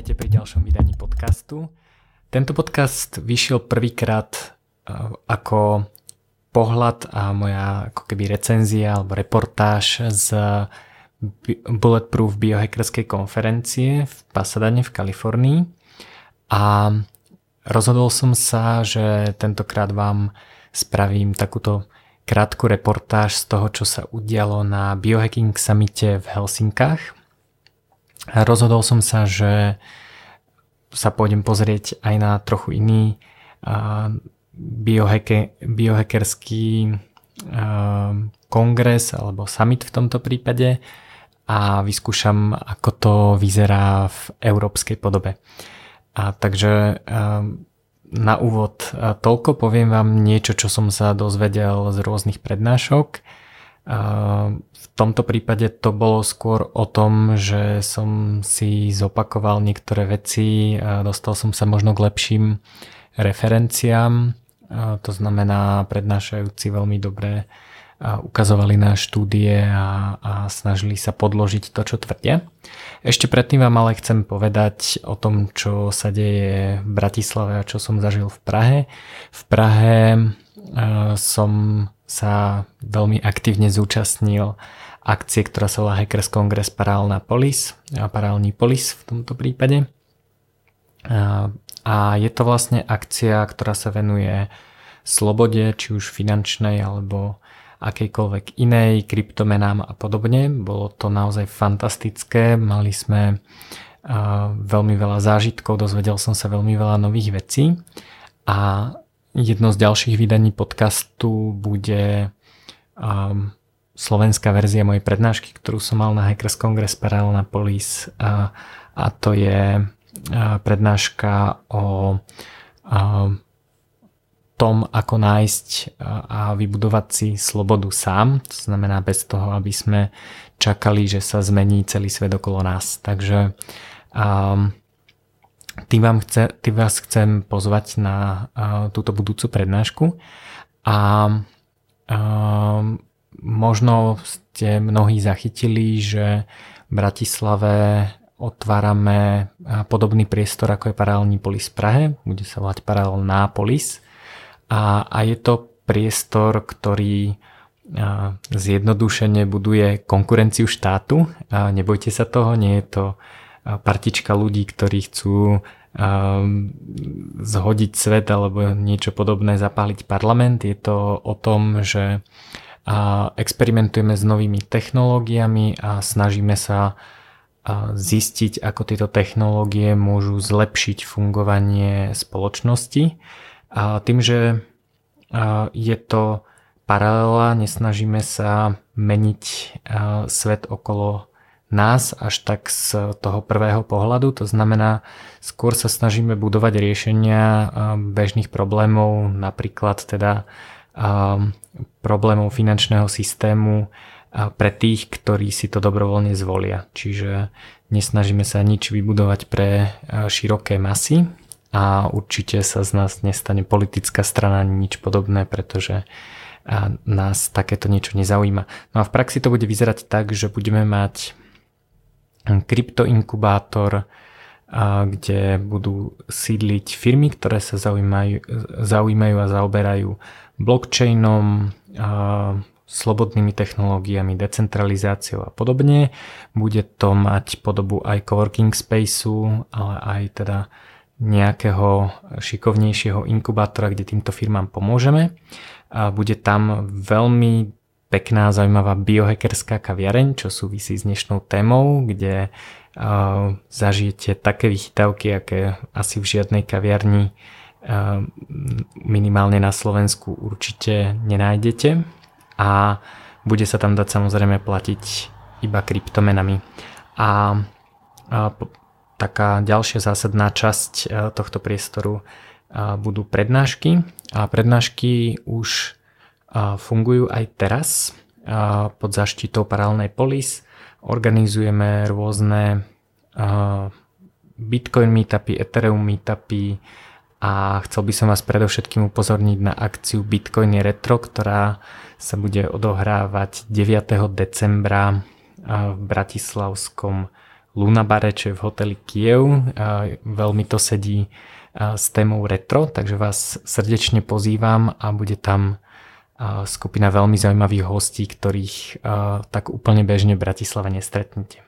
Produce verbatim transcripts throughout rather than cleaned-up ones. Vítajte pri ďalšom vydaní podcastu. Tento podcast vyšiel prvýkrát ako pohľad a moja ako keby recenzia alebo reportáž z Bulletproof Biohackerskej konferencie v Pasadene v Kalifornii. A rozhodol som sa, že tentokrát vám spravím takúto krátku reportáž z toho, čo sa udialo na Biohacking Summite v Helsinkách. A rozhodol som sa, že sa pôjdem pozrieť aj na trochu iný biohake, biohackerský kongres alebo summit v tomto prípade a vyskúšam, ako to vyzerá v európskej podobe. A takže na úvod toľko, poviem vám niečo, čo som sa dozvedel z rôznych prednášok. V tomto prípade to bolo skôr o tom, že som si zopakoval niektoré veci, dostal som sa možno k lepším referenciám, to znamená prednášajúci veľmi dobre ukazovali na štúdie a, a snažili sa podložiť to, čo tvrdia. Ešte predtým vám ale chcem povedať o tom, čo sa deje v Bratislave a čo som zažil v Prahe. V Prahe som sa veľmi aktívne zúčastnil akcie, ktorá sa volá Hackers Congress Paralelná Polis, Paralelná Polis v tomto prípade. A je to vlastne akcia, ktorá sa venuje slobode, či už finančnej, alebo akejkoľvek inej, kryptomenám a podobne. Bolo to naozaj fantastické, mali sme veľmi veľa zážitkov, dozvedel som sa veľmi veľa nových vecí a jedno z ďalších vydaní podcastu bude um, slovenská verzia mojej prednášky, ktorú som mal na Hackers Congress Paralelná Polis a, a to je a, prednáška o a, tom, ako nájsť a, a vybudovať si slobodu sám, to znamená bez toho, aby sme čakali, že sa zmení celý svet okolo nás. Takže um, Tým, vám chce, tým vás chcem pozvať na uh, túto budúcu prednášku a uh, možno ste mnohí zachytili, že v Bratislave otvárame uh, podobný priestor, ako je Paralelná Polis v Prahe, bude sa volať Paralelná Polis a, a je to priestor, ktorý uh, zjednodušene buduje konkurenciu štátu. Uh, nebojte sa toho, nie je to partička ľudí, ktorí chcú um, zhodiť svet alebo niečo podobné, zapáliť parlament. Je to o tom, že uh, experimentujeme s novými technológiami a snažíme sa uh, zistiť, ako tieto technológie môžu zlepšiť fungovanie spoločnosti. A tým, že uh, je to paralela, nesnažíme sa meniť uh, svet okolo nás až tak z toho prvého pohľadu, to znamená, skôr sa snažíme budovať riešenia bežných problémov, napríklad teda problémov finančného systému pre tých, ktorí si to dobrovoľne zvolia. Čiže nesnažíme sa nič vybudovať pre široké masy a určite sa z nás nestane politická strana ani nič podobné, pretože nás takéto niečo nezaujíma. No a v praxi to bude vyzerať tak, že budeme mať kryptoinkubátor, kde budú sídliť firmy, ktoré sa zaujímajú, zaujímajú a zaoberajú blockchainom, slobodnými technológiami, decentralizáciou a podobne. Bude to mať podobu aj coworking spaceu, ale aj teda nejakého šikovnejšieho inkubátora, kde týmto firmám pomôžeme. Bude tam veľmi pekná, zaujímavá biohackerská kaviareň, čo súvisí s dnešnou témou, kde uh, zažijete také vychytávky, aké asi v žiadnej kaviarni uh, minimálne na Slovensku určite nenájdete a bude sa tam dať samozrejme platiť iba kryptomenami. A, a po, taká ďalšia zásadná časť uh, tohto priestoru uh, budú prednášky a prednášky už fungujú aj teraz pod záštitou Paralelnej Polis. Organizujeme rôzne Bitcoin meetupy, Ethereum meetupy a chcel by som vás predovšetkým upozorniť na akciu Bitcoin Retro, ktorá sa bude odohrávať deviateho decembra v bratislavskom Lunabare, čo je v hoteli Kiev. Veľmi to sedí s témou retro, takže vás srdečne pozývam a bude tam skupina veľmi zaujímavých hostí, ktorých tak úplne bežne v Bratislave nestretnete.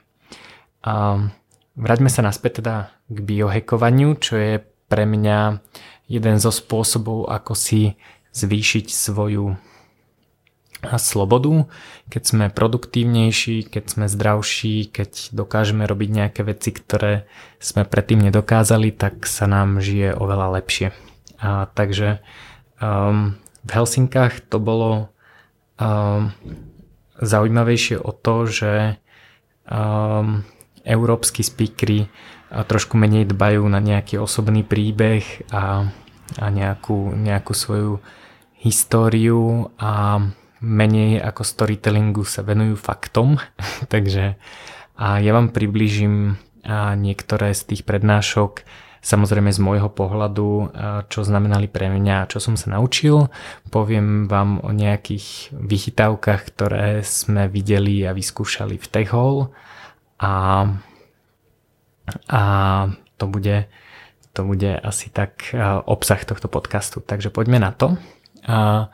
Vráťme sa naspäť teda k biohackovaniu, čo je pre mňa jeden zo spôsobov, ako si zvýšiť svoju slobodu, keď sme produktívnejší, keď sme zdravší, keď dokážeme robiť nejaké veci, ktoré sme predtým nedokázali, tak sa nám žije oveľa lepšie. A, takže um, v Helsinkách to bolo um, zaujímavejšie o to, že um, európski speakery trošku menej dbajú na nejaký osobný príbeh a, a nejakú, nejakú svoju históriu a menej ako storytellingu sa venujú faktom. Takže a ja vám priblížim niektoré z tých prednášok, samozrejme z môjho pohľadu, čo znamenali pre mňa, čo som sa naučil. Poviem vám o nejakých vychytávkach, ktoré sme videli a vyskúšali v Tech Hall. A, a to, bude, to bude asi tak obsah tohto podcastu. Takže poďme na to. A,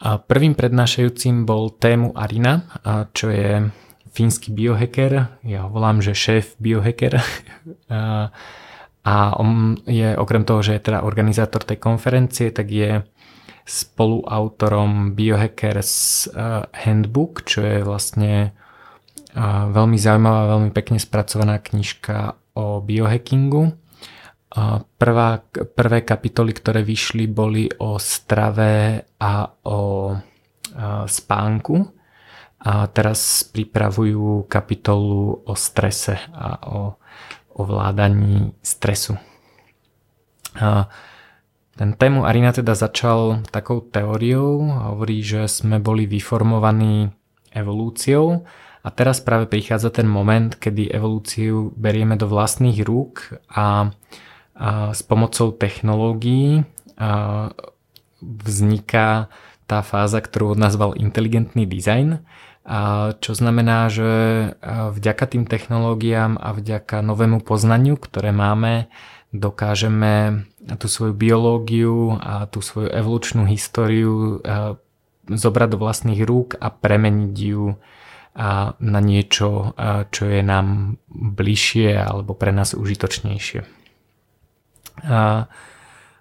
A prvým prednášajúcim bol Teemu Arina, čo je fínsky biohacker, ja ho volám, že šéf biohacker. A on je, okrem toho, že je teda organizátor tej konferencie, tak je spoluautorom Biohackers Handbook, čo je vlastne veľmi zaujímavá, veľmi pekne spracovaná knižka o biohackingu. Prvá, prvé kapitoly, ktoré vyšli, boli o strave a o spánku a teraz pripravujú kapitolu o strese a o ovládaní stresu. A ten Teemu Arina teda začal takou teóriou, hovorí, že sme boli vyformovaní evolúciou a teraz práve prichádza ten moment, kedy evolúciu berieme do vlastných rúk a A s pomocou technológií vzniká tá fáza, ktorú od nás nazval inteligentný design, a čo znamená, že vďaka tým technológiám a vďaka novému poznaniu, ktoré máme, dokážeme tú svoju biológiu a tú svoju evolučnú históriu zobrať do vlastných rúk a premeniť ju na niečo, čo je nám bližšie alebo pre nás užitočnejšie. A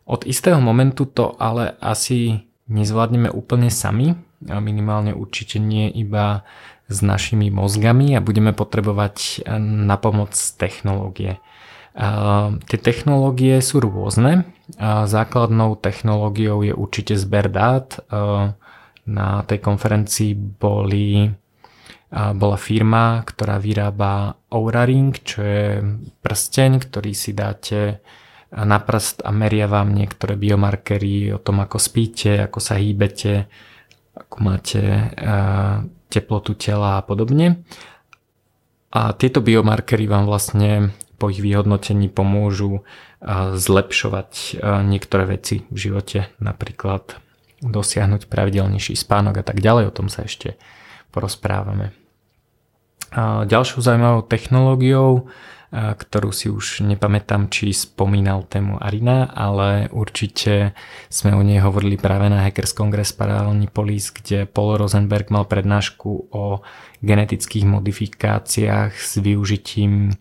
od istého momentu to ale asi nezvládneme úplne sami, minimálne určite nie iba s našimi mozgami a budeme potrebovať na pomoc technológie. A tie technológie sú rôzne. A základnou technológiou je určite zber dát. A na tej konferencii boli bola firma, ktorá vyrába Oura Ring, čo je prsteň, ktorý si dáte na prst a meria vám niektoré biomarkery o tom, ako spíte, ako sa hýbete, ako máte e, teplotu tela a podobne. A tieto biomarkery vám vlastne po ich vyhodnotení pomôžu e, zlepšovať e, niektoré veci v živote, napríklad dosiahnuť pravidelnejší spánok a tak ďalej, o tom sa ešte porozprávame. A ďalšou zaujímavou technológiou, ktorú si už nepamätám, či spomínal Teemu Arina, ale určite sme o nej hovorili práve na Hackers Congress Paralelná Polis, kde Paul Rosenberg mal prednášku o genetických modifikáciách s využitím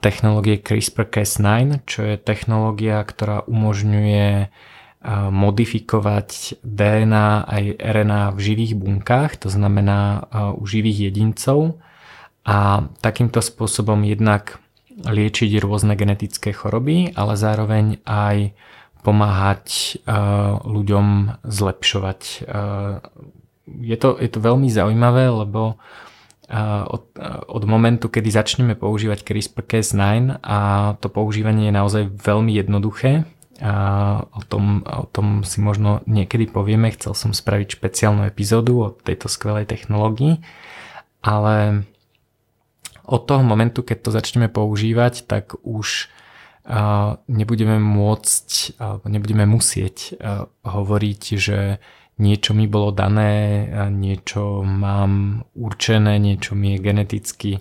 technológie CRISPR-Cas nine, čo je technológia, ktorá umožňuje modifikovať dé en á aj er en á v živých bunkách, to znamená u živých jedincov, a takýmto spôsobom jednak liečiť rôzne genetické choroby, ale zároveň aj pomáhať e, ľuďom zlepšovať. E, je, to, je to veľmi zaujímavé, lebo e, od, od momentu, kedy začneme používať CRISPR-Cas nine, a to používanie je naozaj veľmi jednoduché, a o tom, o tom si možno niekedy povieme, chcel som spraviť špeciálnu epizódu o tejto skvelej technológii, ale od toho momentu, keď to začneme používať, tak už uh, nebudeme môcť, uh, nebudeme musieť uh, hovoriť, že niečo mi bolo dané, niečo mám určené, niečo mi je geneticky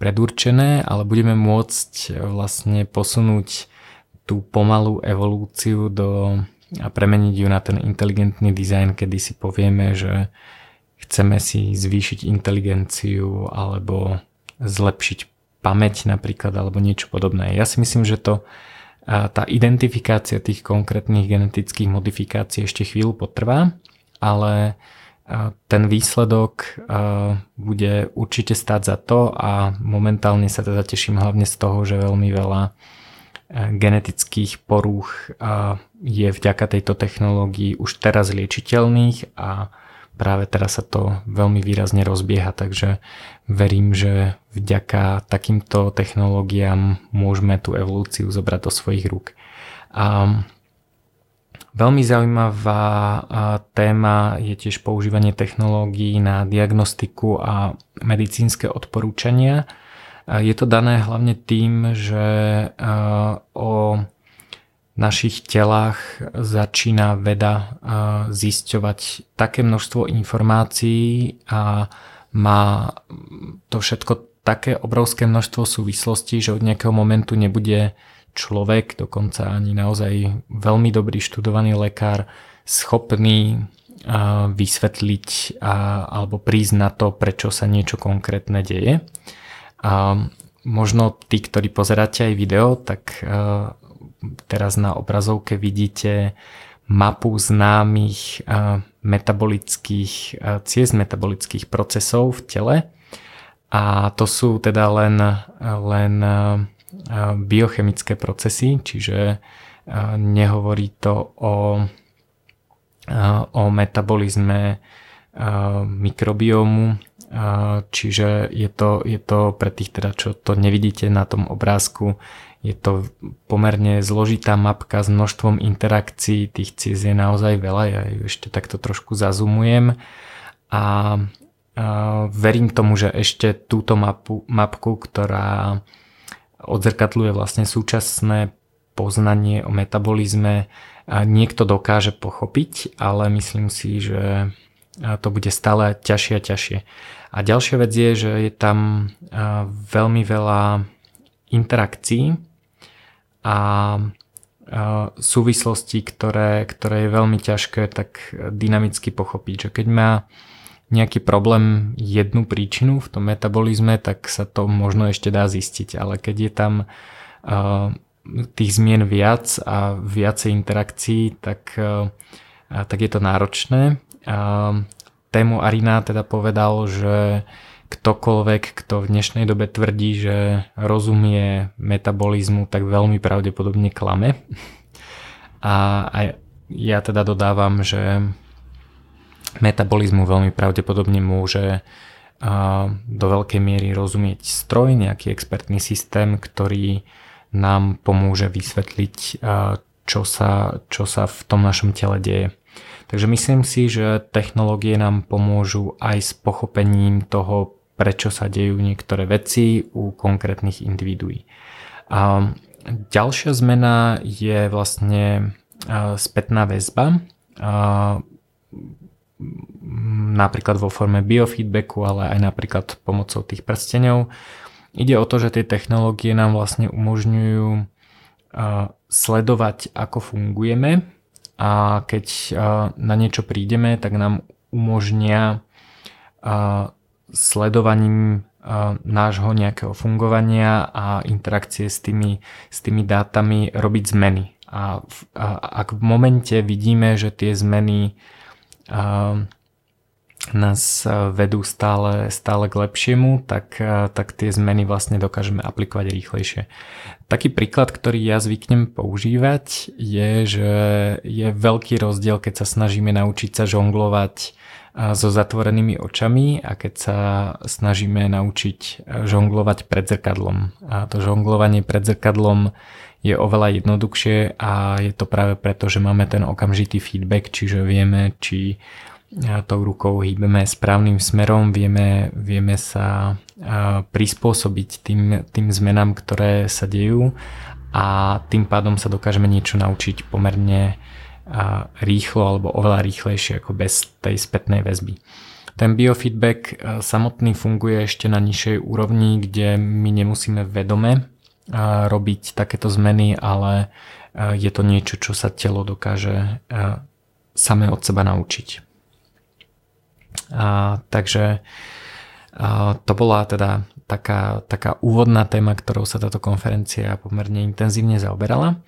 predurčené, ale budeme môcť vlastne posunúť tú pomalú evolúciu do, a premeniť ju na ten inteligentný dizajn, kedy si povieme, že chceme si zvýšiť inteligenciu alebo zlepšiť pamäť napríklad alebo niečo podobné. Ja si myslím, že to tá identifikácia tých konkrétnych genetických modifikácií ešte chvíľu potrvá, ale ten výsledok bude určite stáť za to a momentálne sa teda teším hlavne z toho, že veľmi veľa genetických porúch je vďaka tejto technológii už teraz liečiteľných a práve teraz sa to veľmi výrazne rozbieha, takže verím, že vďaka takýmto technológiám môžeme tú evolúciu zobrať do svojich rúk. A veľmi zaujímavá téma je tiež používanie technológií na diagnostiku a medicínske odporúčania. Je to dané hlavne tým, že o našich telách začína veda zisťovať také množstvo informácií a má to všetko také obrovské množstvo súvislostí, že od nejakého momentu nebude človek, dokonca ani naozaj veľmi dobrý študovaný lekár, schopný vysvetliť a, alebo prísť na to, prečo sa niečo konkrétne deje. A možno tí, ktorí pozeráte aj video, tak teraz na obrazovke vidíte mapu známych metabolických ciest, metabolických procesov v tele. A to sú teda len, len biochemické procesy, čiže nehovorí to o, o metabolizme mikrobiomu, čiže je to, je to pre tých teda, čo to nevidíte na tom obrázku, je to pomerne zložitá mapka s množstvom interakcií, tých ciest je naozaj veľa, ja ju ešte takto trošku zazumujem a, a verím tomu, že ešte túto mapu, mapku, ktorá odzrkadľuje vlastne súčasné poznanie o metabolizme, niekto dokáže pochopiť, ale myslím si, že to bude stále ťažšie a ťažšie. A ďalšia vec je, že je tam veľmi veľa interakcií a súvislostí, ktoré, ktoré je veľmi ťažké tak dynamicky pochopiť. Že keď má nejaký problém jednu príčinu v tom metabolizme, tak sa to možno ešte dá zistiť. Ale keď je tam tých zmien viac a viacej interakcií, tak, tak je to náročné. Teemu Arina teda povedal, že ktokoľvek, kto v dnešnej dobe tvrdí, že rozumie metabolizmu, tak veľmi pravdepodobne klame. A, a ja teda dodávam, že metabolizmu veľmi pravdepodobne môže a, do veľkej miery rozumieť stroj, nejaký expertný systém, ktorý nám pomôže vysvetliť, a, čo sa, čo sa v tom našom tele deje. Takže myslím si, že technológie nám pomôžu aj s pochopením toho, prečo sa dejú niektoré veci u konkrétnych individuí. A ďalšia zmena je vlastne spätná väzba, a napríklad vo forme biofeedbacku, ale aj napríklad pomocou tých prsteňov. Ide o to, že tie technológie nám vlastne umožňujú sledovať, ako fungujeme, a keď na niečo prídeme, tak nám umožnia sledovaním nášho nejakého fungovania a interakcie s tými, s tými dátami robiť zmeny. A, v, a ak v momente vidíme, že tie zmeny nás vedú stále, stále k lepšiemu, tak, tak tie zmeny vlastne dokážeme aplikovať rýchlejšie. Taký príklad, ktorý ja zvyknem používať, je, že je veľký rozdiel, keď sa snažíme naučiť sa žonglovať so zatvorenými očami a keď sa snažíme naučiť žonglovať pred zrkadlom. A to žonglovanie pred zrkadlom je oveľa jednoduchšie a je to práve preto, že máme ten okamžitý feedback, čiže vieme, či tou rukou hýbeme správnym smerom, vieme, vieme sa prispôsobiť tým, tým zmenám, ktoré sa dejú a tým pádom sa dokážeme niečo naučiť pomerne rýchlo alebo oveľa rýchlejšie ako bez tej spätnej väzby. Ten biofeedback samotný funguje ešte na nižšej úrovni, kde my nemusíme vedome robiť takéto zmeny, ale je to niečo, čo sa telo dokáže samé od seba naučiť. A, takže a, to bola teda taká, taká úvodná téma, ktorou sa táto konferencia pomerne intenzívne zaoberala.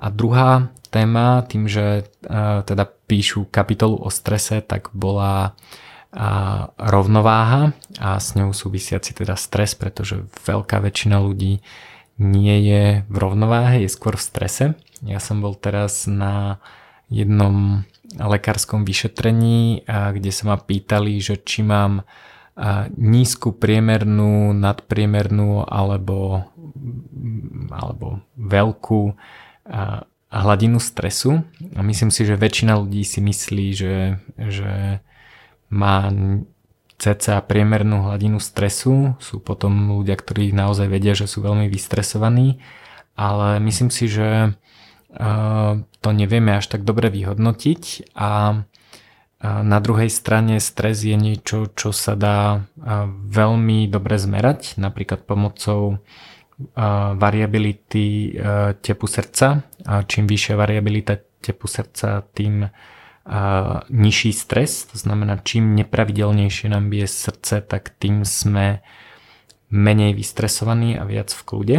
A druhá téma, tým, že a, teda píšu kapitolu o strese, tak bola a, rovnováha a s ňou súvisiaci teda stres, pretože veľká väčšina ľudí nie je v rovnováhe, je skôr v strese. Ja som bol teraz na jednom lekárskom vyšetrení, kde sa ma pýtali, že či mám nízku priemernú, nadpriemernú alebo, alebo veľkú hladinu stresu. A myslím si, že väčšina ľudí si myslí, že, že má cca priemernú hladinu stresu. Sú potom ľudia, ktorí naozaj vedia, že sú veľmi vystresovaní, ale myslím si, že to nevieme až tak dobre vyhodnotiť, a na druhej strane stres je niečo, čo sa dá veľmi dobre zmerať, napríklad pomocou variability tepu srdca. Čím vyššia variabilita tepu srdca, tým nižší stres, to znamená, čím nepravidelnejšie nám bije srdce, tak tým sme menej vystresovaní a viac v kľude.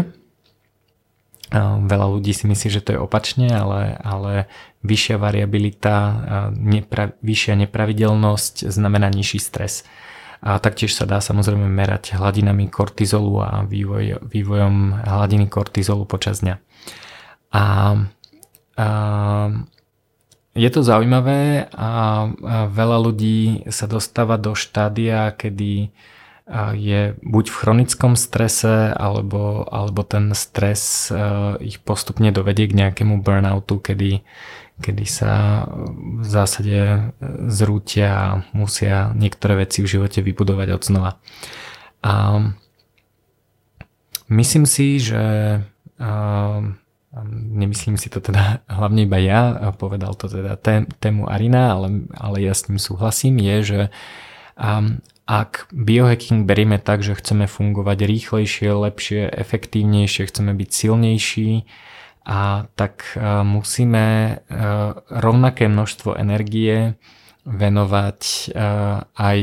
Veľa ľudí si myslí, že to je opačne, ale, ale vyššia variabilita, nepra, vyššia nepravidelnosť znamená nižší stres. A taktiež sa dá samozrejme merať hladinami kortizolu a vývoj, vývojom hladiny kortizolu počas dňa. A, a je to zaujímavé a, a veľa ľudí sa dostáva do štádia, kedy je buď v chronickom strese, alebo, alebo ten stres ich postupne dovedie k nejakému burnoutu, kedy, kedy sa v zásade zrútia a musia niektoré veci v živote vybudovať od znova. A myslím si, že a nemyslím si to teda hlavne iba ja, povedal to teda Teemu Arina, ale, ale ja s ním súhlasím, je, že a, ak biohacking berieme tak, že chceme fungovať rýchlejšie, lepšie, efektívnejšie, chceme byť silnejší, a tak musíme rovnaké množstvo energie venovať aj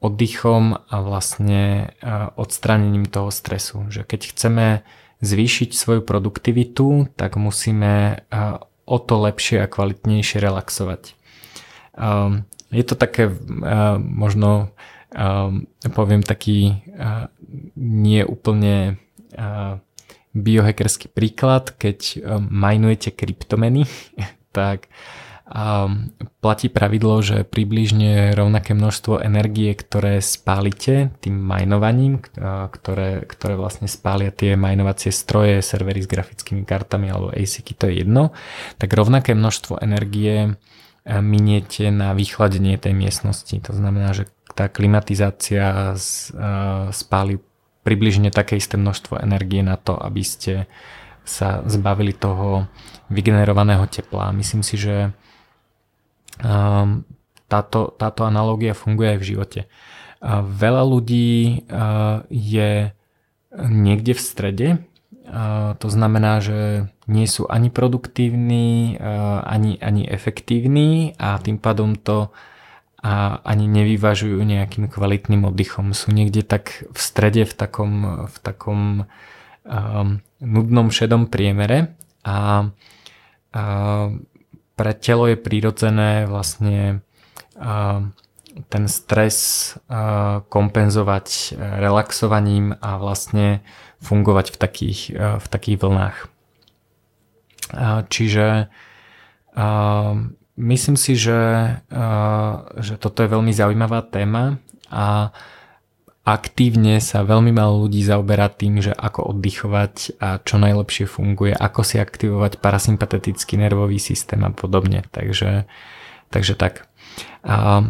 oddychom a vlastne odstránením toho stresu. Že keď chceme zvýšiť svoju produktivitu, tak musíme o to lepšie a kvalitnejšie relaxovať. Je to také možno Um, poviem taký uh, nie úplne uh, biohackerský príklad, keď um, minujete kryptomeny, tak um, platí pravidlo, že približne rovnaké množstvo energie, ktoré spálite tým minovaním, uh, ktoré, ktoré vlastne spália tie minovacie stroje, servery s grafickými kartami alebo á cé ky, to je jedno, tak rovnaké množstvo energie miniete na vychladenie tej miestnosti. To znamená, že tá klimatizácia spáli približne také isté množstvo energie na to, aby ste sa zbavili toho vygenerovaného tepla. Myslím si, že táto, táto analogia funguje aj v živote. Veľa ľudí je niekde v strede, to znamená, že nie sú ani produktívni, ani, ani efektívni, a tým pádom to ani nevyvažujú nejakým kvalitným oddychom. Sú niekde tak v strede, v takom, v takom um, nudnom šedom priemere, a, a pre telo je prirodzené vlastne uh, ten stres uh, kompenzovať relaxovaním a vlastne fungovať v takých, v takých vlnách. Čiže uh, myslím si, že, uh, že toto je veľmi zaujímavá téma, a aktívne sa veľmi málo ľudí zaoberá tým, že ako oddychovať a čo najlepšie funguje, ako si aktivovať parasympatetický nervový systém a podobne. Takže, takže tak. Uh,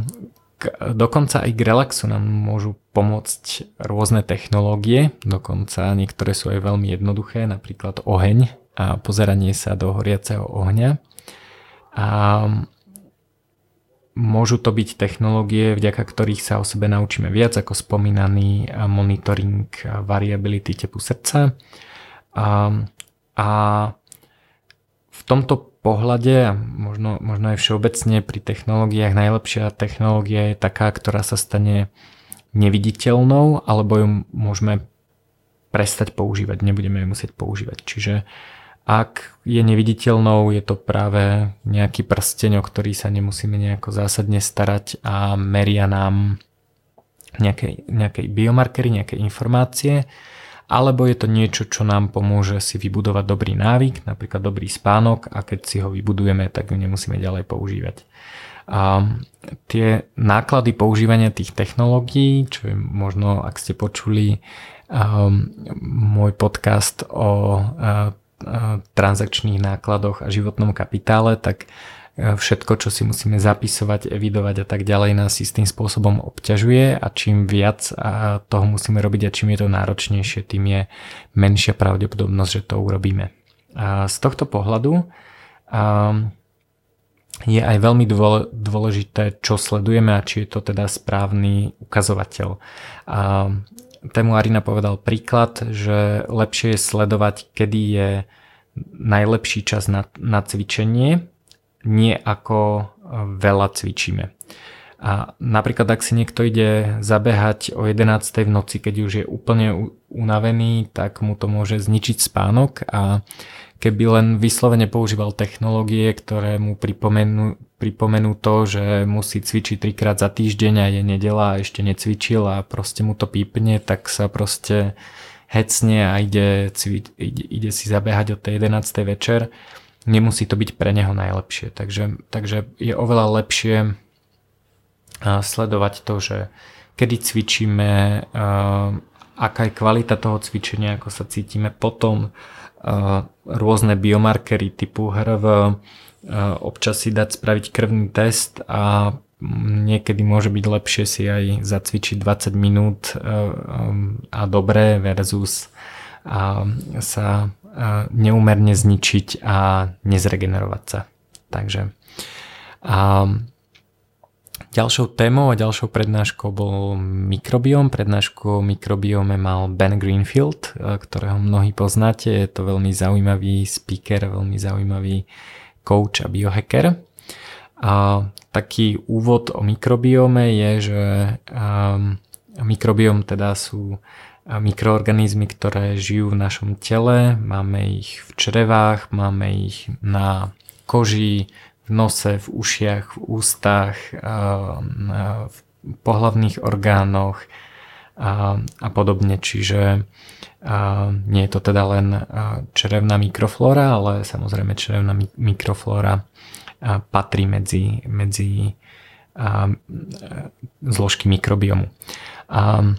Dokonca aj k relaxu nám môžu pomôcť rôzne technológie, dokonca niektoré sú aj veľmi jednoduché, napríklad oheň a pozeranie sa do horiaceho ohňa. A Môžu to byť technológie, vďaka ktorých sa o sebe naučíme viac, ako spomínaný monitoring variability tepu srdca. A, a v tomto pohľade, možno, možno aj všeobecne pri technológiách, najlepšia technológia je taká, ktorá sa stane neviditeľnou, alebo ju môžeme prestať používať, nebudeme ju musieť používať. Čiže ak je neviditeľnou, je to práve nejaký prsteň, o ktorý sa nemusíme nejako zásadne starať a meria nám nejaké, nejaké biomarkery, nejaké informácie, alebo je to niečo, čo nám pomôže si vybudovať dobrý návyk, napríklad dobrý spánok, a keď si ho vybudujeme, tak ju nemusíme ďalej používať. A tie náklady používania tých technológií, čo je možno, ak ste počuli um, môj podcast o uh, transakčných nákladoch a životnom kapitále, tak všetko, čo si musíme zapisovať, evidovať a tak ďalej, nás istým spôsobom obťažuje a čím viac toho musíme robiť a čím je to náročnejšie, tým je menšia pravdepodobnosť, že to urobíme. A z tohto pohľadu je aj veľmi dôležité, čo sledujeme a či je to teda správny ukazovateľ. A Teemu Arina povedal príklad, že lepšie je sledovať, kedy je najlepší čas na, na cvičenie, nie ako veľa cvičíme. A napríklad, ak si niekto ide zabehať o jedenástej v noci, keď už je úplne unavený, tak mu to môže zničiť spánok, a keby len vyslovene používal technológie, ktoré mu pripomenú, pripomenú to, že musí cvičiť trikrát za týždeň a je nedeľa a ešte necvičil a proste mu to pípne, tak sa proste hecne a ide, cvi, ide, ide si zabehať od tej jedenástej večer. Nemusí to byť pre neho najlepšie. Takže, takže je oveľa lepšie sledovať to, že kedy cvičíme, aká je kvalita toho cvičenia, ako sa cítime potom, rôzne biomarkery typu há er vé, občas si dať spraviť krvný test a niekedy môže byť lepšie si aj zacvičiť dvadsať minút a dobre versus a sa neúmerne zničiť a nezregenerovať sa. Takže a ďalšou témou a ďalšou prednáškou bol mikrobióm. Prednášku o mikrobióme mal Ben Greenfield, ktorého mnohí poznáte. Je to veľmi zaujímavý speaker, veľmi zaujímavý coach a biohacker. A taký úvod o mikrobióme je, že mikrobióm teda sú mikroorganizmy, ktoré žijú v našom tele. Máme ich v črevách, máme ich na koži, v nose, v ušiach, v ústach, v pohlavných orgánoch a podobne. Čiže nie je to teda len črevná mikroflóra, ale samozrejme črevná mikroflóra patrí medzi, medzi zložky mikrobiomu. A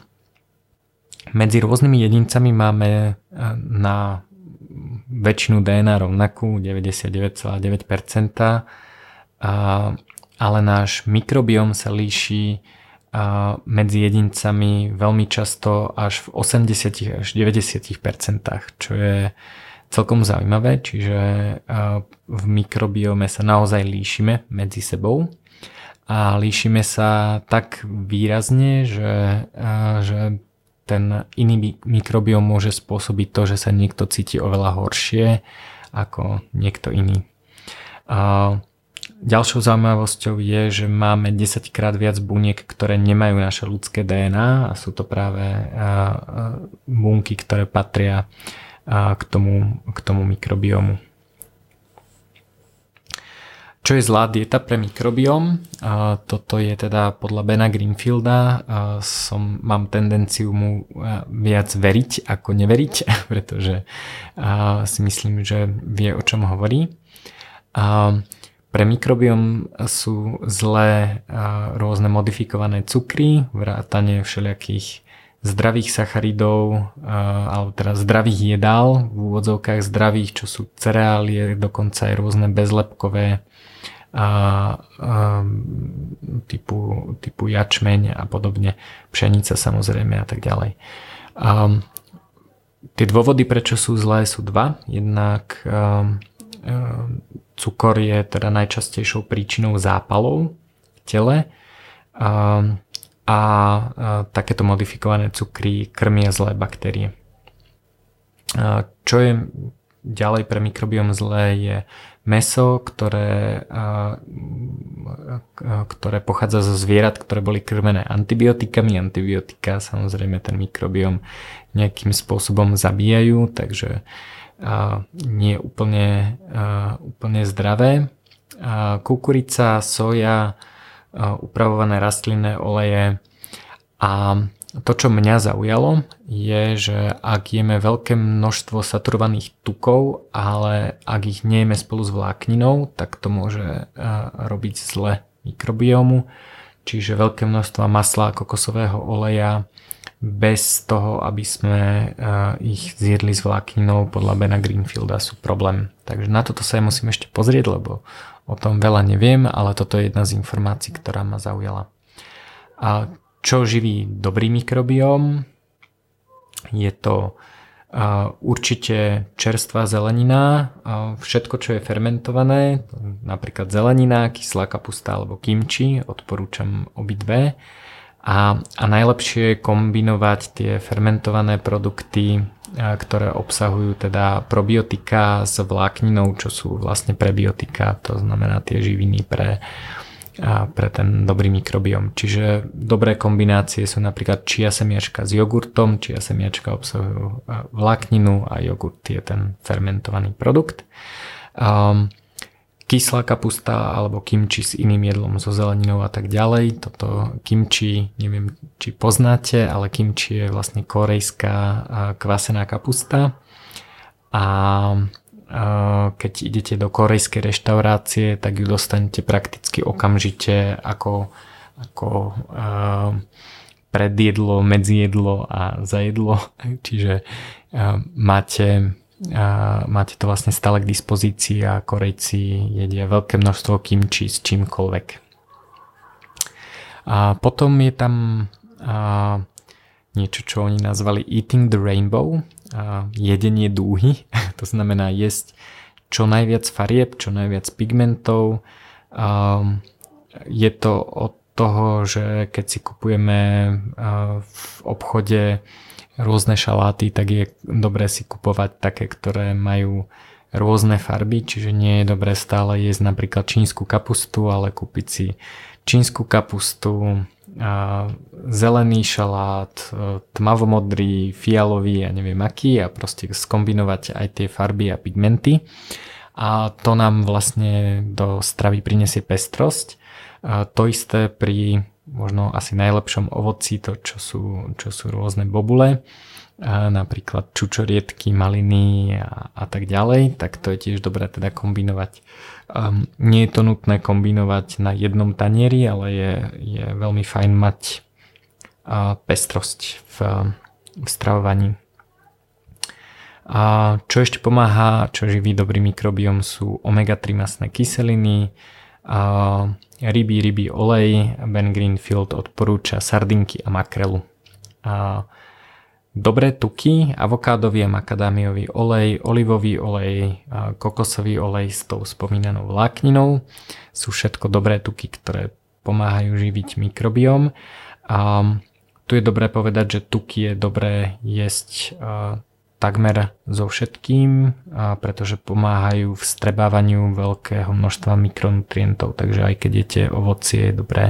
medzi rôznymi jedincami máme na väčšinu dé en á rovnakú, deväťdesiatdeväť celá deväť percent, ale náš mikrobióm sa líši medzi jedincami veľmi často až v osemdesiat až deväťdesiat percent, čo je celkom zaujímavé, čiže v mikrobióme sa naozaj líšime medzi sebou a líšime sa tak výrazne, že, že ten iný mikrobióm môže spôsobiť to, že sa niekto cíti oveľa horšie ako niekto iný. A ďalšou zaujímavosťou je, že máme desaťkrát viac buniek, ktoré nemajú naše ľudské dé en á, a sú to práve bunky, ktoré patria k tomu, k tomu mikrobiomu. Čo je zlá dieta pre mikrobióm? Toto je teda podľa Bena Greenfielda. Som, mám tendenciu mu viac veriť ako neveriť, pretože si myslím, že vie, o čom hovorí. Pre mikrobióm sú zlé rôzne modifikované cukry, vrátane všelijakých zdravých sacharidov, alebo teda zdravých jedál, v úvodzovkách zdravých, čo sú cereálie, dokonca aj rôzne bezlepkové a, a typu, typu jačmeň a podobne, pšenica samozrejme a tak ďalej. A tie dôvody, prečo sú zlé, sú dva. Jednak a, a, cukor je teda najčastejšou príčinou zápalov, tele a, a takéto modifikované cukry krmia zlé baktérie. A čo je ďalej pre mikrobióm zlé je mäso, ktoré, a, ktoré pochádza zo zvierat, ktoré boli krmené antibiotikami. Antibiotika samozrejme ten mikrobióm nejakým spôsobom zabíjajú, takže a, nie je úplne, a, úplne zdravé. A kukurica, soja, a upravované rastlinné oleje a to, čo mňa zaujalo, je, že ak jeme veľké množstvo saturovaných tukov, ale ak ich nejeme spolu s vlákninou, tak to môže robiť zle mikrobiomu. Čiže veľké množstvo masla a kokosového oleja bez toho, aby sme ich zjedli s vlákninou, podľa Bena Greenfielda sú problém. Takže na toto sa musím ešte pozrieť, lebo o tom veľa neviem, ale toto je jedna z informácií, ktorá ma zaujala. A čo živí dobrý mikrobióm? Je to uh, určite čerstvá zelenina, uh, všetko, čo je fermentované, napríklad zelenina, kyslá kapusta alebo kimči, odporúčam obidve. A, a najlepšie je kombinovať tie fermentované produkty, uh, ktoré obsahujú teda probiotika s vlákninou, čo sú vlastne prebiotika, to znamená tie živiny pre a pre ten dobrý mikrobióm. Čiže dobré kombinácie sú napríklad chia semiačka s jogurtom, chia semiačka obsahujú vlákninu a jogurt je ten fermentovaný produkt. Um, kyslá kapusta alebo kimči s iným jedlom, so zeleninou a tak ďalej. Toto kimči, neviem či poznáte, ale kimči je vlastne korejská kvasená kapusta a keď idete do korejskej reštaurácie, tak ju dostanete prakticky okamžite ako, ako e, predjedlo, medzijedlo a zajedlo. Čiže e, máte, e, máte to vlastne stále k dispozícii a Korejci jedia veľké množstvo kimči s čímkoľvek. A potom je tam e, niečo, čo oni nazvali Eating the Rainbow, jedenie dúhy, to znamená jesť čo najviac farieb, čo najviac pigmentov. Je to od toho, že keď si kupujeme v obchode rôzne šaláty, tak je dobré si kupovať také, ktoré majú rôzne farby, čiže nie je dobré stále jesť napríklad čínsku kapustu, ale kúpiť si čínsku kapustu, zelený šalát, tmavomodrý, fialový a neviem aký a proste skombinovať aj tie farby a pigmenty a to nám vlastne do stravy prinesie pestrosť. To isté pri možno asi najlepšom ovoci, to čo sú, čo sú rôzne bobule, napríklad čučoriedky, maliny a, a tak ďalej, tak to je tiež dobré teda kombinovať. Um, nie je to nutné kombinovať na jednom tanieri, ale je, je veľmi fajn mať uh, pestrosť v, v stravovaní. A čo ešte pomáha, čo živí dobrý mikrobióm, sú omega tri mastné kyseliny, uh, rybí, rybí olej, Ben Greenfield odporúča sardinky a makrelu. Uh, Dobré tuky, avokádový a makadámiový olej, olivový olej, kokosový olej s tou spomínanou vlákninou sú všetko dobré tuky, ktoré pomáhajú živiť mikrobióm. A tu je dobré povedať, že tuky je dobré jesť takmer so všetkým, pretože pomáhajú v strebávaniu veľkého množstva mikronutrientov, takže aj keď jete ovocie, je dobré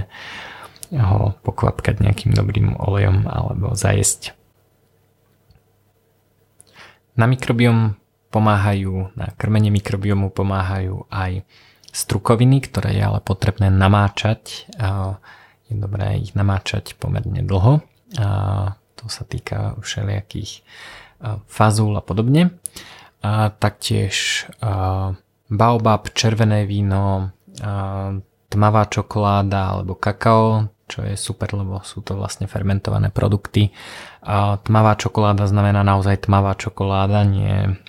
ho pokvapkať nejakým dobrým olejom alebo zajesť. Na mikrobióm pomáhajú, na krmenie mikrobiomu pomáhajú aj strukoviny, ktoré je ale potrebné namáčať. Je dobré ich namáčať pomerne dlho. To sa týka všelijakých fazúl a podobne. Taktiež baobab, červené víno, tmavá čokoláda alebo kakao, čo je super, lebo sú to vlastne fermentované produkty. Tmavá čokoláda znamená naozaj tmavá čokoláda, nie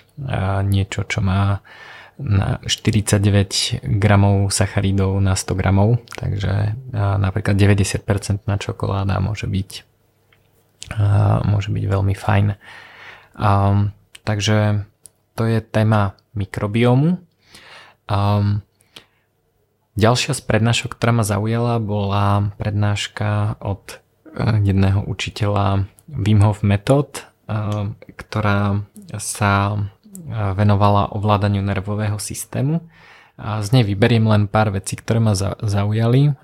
niečo, čo má na štyridsaťdeväť gramov sacharidov na sto gramov, takže napríklad deväťdesiat percent na čokoláda môže byť, môže byť veľmi fajn. Takže to je téma mikrobiomu. Ďalšia z prednášok, ktorá ma zaujala, bola prednáška od jedného učiteľa Wim Hof metód, ktorá sa venovala ovládaniu nervového systému. Z nej vyberiem len pár vecí, ktoré ma zaujali.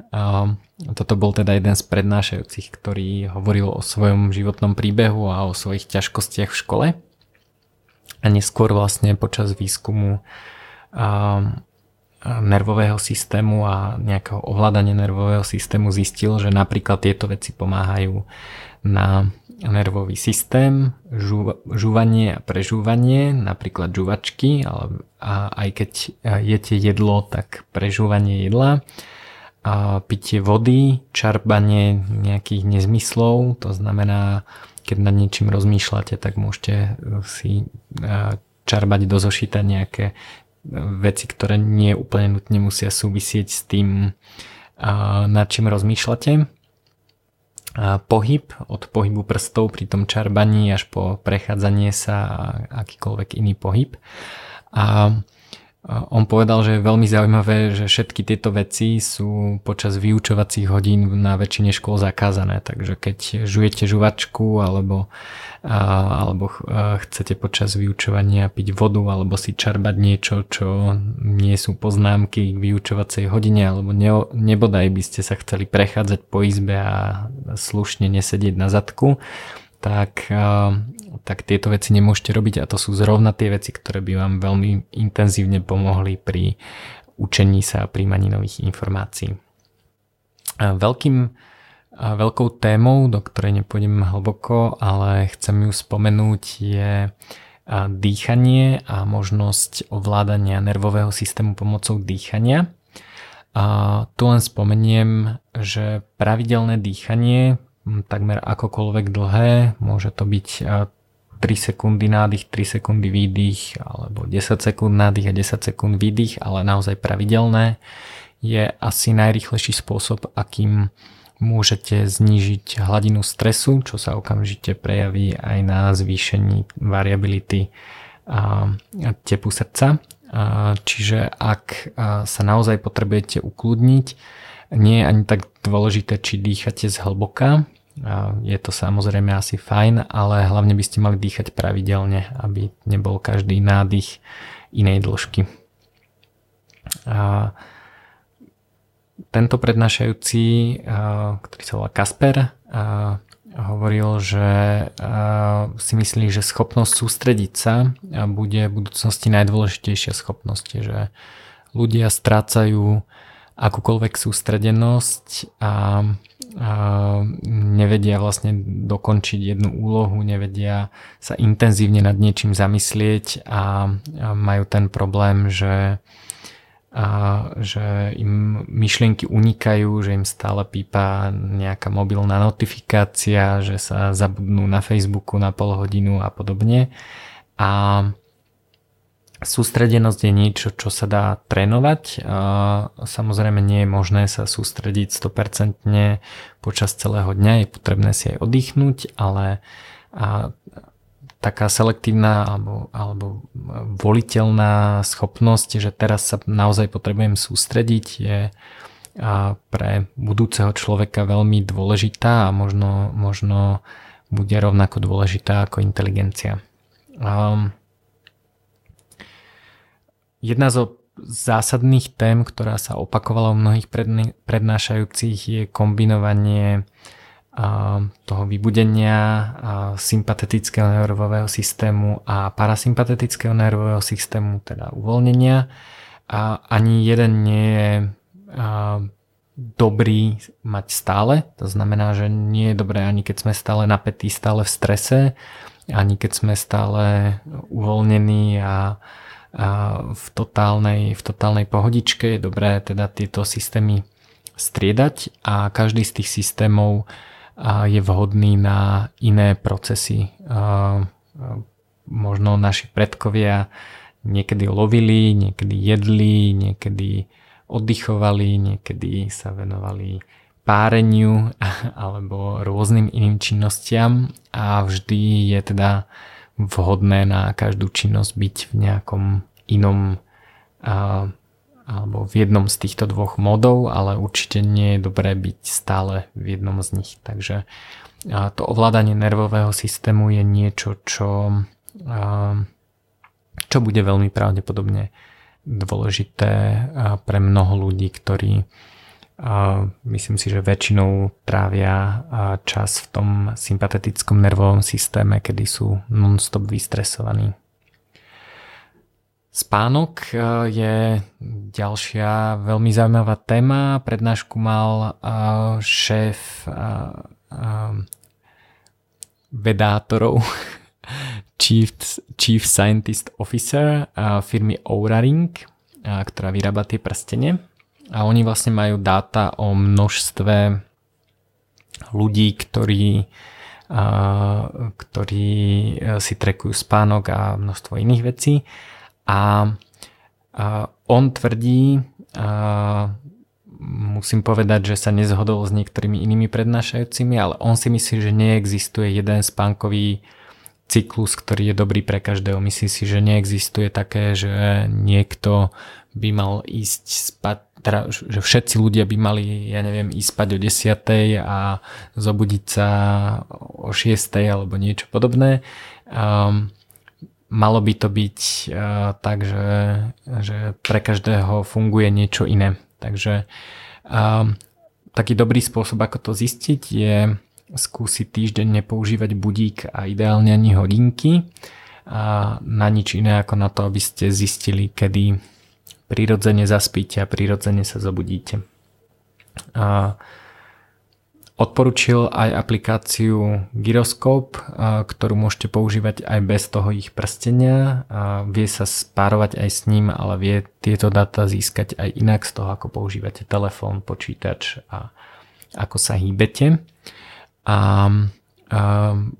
Toto bol teda jeden z prednášajúcich, ktorý hovoril o svojom životnom príbehu a o svojich ťažkostiach v škole. A neskôr vlastne počas výskumu nervového systému a nejakého ovládania nervového systému zistil, že napríklad tieto veci pomáhajú na nervový systém, žu, žúvanie a prežúvanie, napríklad žúvačky, ale aj keď jete jedlo, tak prežúvanie jedla, a pitie vody, čarbanie nejakých nezmyslov, to znamená, keď nad niečím rozmýšľate, tak môžete si čarbať do zošita nejaké veci, ktoré nie úplne nutne musia súvisieť s tým, nad čím rozmýšľate. Pohyb, od pohybu prstov pri tom čarbaní až po prechádzanie sa a akýkoľvek iný pohyb. A on povedal, že je veľmi zaujímavé, že všetky tieto veci sú počas vyučovacích hodín na väčšine škôl zakázané, takže keď žujete žuvačku alebo, alebo chcete počas vyučovania piť vodu alebo si čarbať niečo, čo nie sú poznámky k vyučovacej hodine, alebo ne, nebodaj by ste sa chceli prechádzať po izbe a slušne nesedieť na zadku, tak, tak tieto veci nemôžete robiť, a to sú zrovna tie veci, ktoré by vám veľmi intenzívne pomohli pri učení sa a príjmaní nových informácií. Veľkým, veľkou témou, do ktorej nepôjdem hlboko, ale chcem ju spomenúť, je dýchanie a možnosť ovládania nervového systému pomocou dýchania. A tu len spomeniem, že pravidelné dýchanie, takmer akokoľvek dlhé, môže to byť tri sekundy nádych, tri sekundy výdych, alebo desať sekúnd nádych a desať sekúnd výdych, ale naozaj pravidelné, je asi najrýchlejší spôsob, akým môžete znížiť hladinu stresu, čo sa okamžite prejaví aj na zvýšení variability a tepu srdca. Čiže ak sa naozaj potrebujete ukludniť, nie je ani tak dôležité, či dýchate zhlboka, je to samozrejme asi fajn, ale hlavne by ste mali dýchať pravidelne, aby nebol každý nádych inej dĺžky. A tento prednášajúci, ktorý sa volá Kasper, hovoril, že si myslí, že schopnosť sústrediť sa bude v budúcnosti najdôležitejšia schopnosť, že ľudia strácajú akúkoľvek sústredenosť a, a nevedia vlastne dokončiť jednu úlohu, nevedia sa intenzívne nad niečím zamyslieť a, a majú ten problém, že, a, že im myšlienky unikajú, že im stále pípa nejaká mobilná notifikácia, že sa zabudnú na Facebooku na pol hodinu a podobne. A sústredenosť je niečo, čo sa dá trénovať. Samozrejme nie je možné sa sústrediť sto percent počas celého dňa, je potrebné si aj oddychnúť, ale taká selektívna alebo, alebo voliteľná schopnosť, že teraz sa naozaj potrebujem sústrediť, je pre budúceho človeka veľmi dôležitá a možno, možno bude rovnako dôležitá ako inteligencia. Jedna zo zásadných tém, ktorá sa opakovala u mnohých prednášajúcich, je kombinovanie toho vybudenia sympatetického nervového systému a parasympatetického nervového systému, teda uvoľnenia. A ani jeden nie je dobrý mať stále, to znamená, že nie je dobré, ani keď sme stále napätí, stále v strese, ani keď sme stále uvoľnení a A v totálnej, v totálnej pohodičke. Je dobré teda tieto systémy striedať a každý z tých systémov je vhodný na iné procesy. Možno naši predkovia niekedy lovili, niekedy jedli, niekedy oddychovali, niekedy sa venovali páreniu alebo rôznym iným činnostiam, a vždy je teda vhodné na každú činnosť byť v nejakom inom a, a alebo v jednom z týchto dvoch modov, ale určite nie je dobré byť stále v jednom z nich. Takže to ovládanie nervového systému je niečo, čo, čo bude veľmi pravdepodobne dôležité pre mnoho ľudí, ktorí myslím si, že väčšinou trávia čas v tom sympatetickom nervovom systéme, kedy sú non-stop vystresovaní. Spánok je ďalšia veľmi zaujímavá téma. Prednášku mal šéf vedátorov Chief, Chief Scientist Officer firmy Oura Ring, ktorá vyrába tie prstenie. A oni vlastne majú dáta o množstve ľudí, ktorí ktorí si trackujú spánok a množstvo iných vecí. A on tvrdí, musím povedať, že sa nezhodol s niektorými inými prednášajúcimi, ale on si myslí, že neexistuje jeden spánkový cyklus, ktorý je dobrý pre každého. Myslí si, že neexistuje také, že niekto by mal ísť spať, teda, že všetci ľudia by mali, ja neviem, ísť spať o desiatej a zobudiť sa o šiestej alebo niečo podobné. Um, Malo by to byť uh, tak, že, že pre každého funguje niečo iné. Takže uh, taký dobrý spôsob, ako to zistiť, je skúsiť týždeň nepoužívať budík a ideálne ani hodinky. Uh, na nič iné ako na to, aby ste zistili, kedy prirodzene zaspíte a prirodzene sa zobudíte. Uh, Odporučil aj aplikáciu Gyroscope, ktorú môžete používať aj bez toho ich prstenia. Vie sa spárovať aj s ním, ale vie tieto dáta získať aj inak z toho, ako používate telefón, počítač a ako sa hýbete. A, a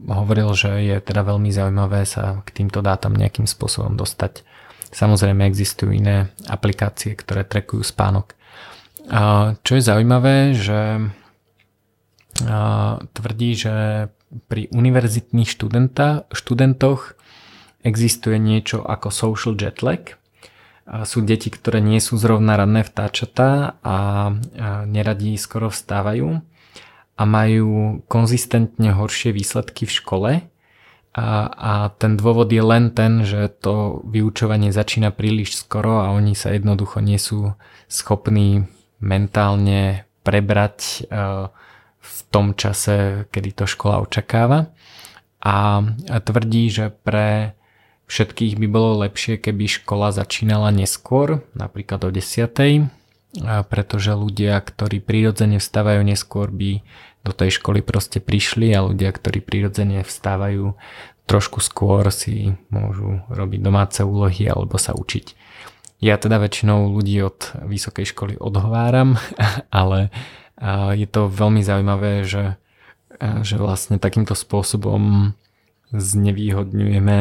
hovoril, že je teda veľmi zaujímavé sa k týmto dátam nejakým spôsobom dostať. Samozrejme existujú iné aplikácie, ktoré trackujú spánok. A čo je zaujímavé, že tvrdí, že pri univerzitných študentoch existuje niečo ako social jet lag. Sú deti, ktoré nie sú zrovna ranné vtáčatá a neradi skoro vstávajú a majú konzistentne horšie výsledky v škole. A, a ten dôvod je len ten, že to vyučovanie začína príliš skoro a oni sa jednoducho nie sú schopní mentálne prebrať v tom čase, kedy to škola očakáva, a tvrdí, že pre všetkých by bolo lepšie, keby škola začínala neskôr, napríklad o desiatej, pretože ľudia, ktorí prirodzene vstávajú neskôr, by do tej školy proste prišli a ľudia, ktorí prirodzene vstávajú trošku skôr, si môžu robiť domáce úlohy alebo sa učiť. Ja teda väčšinou ľudí od vysokej školy odhováram, ale je to veľmi zaujímavé, že, že vlastne takýmto spôsobom znevýhodňujeme,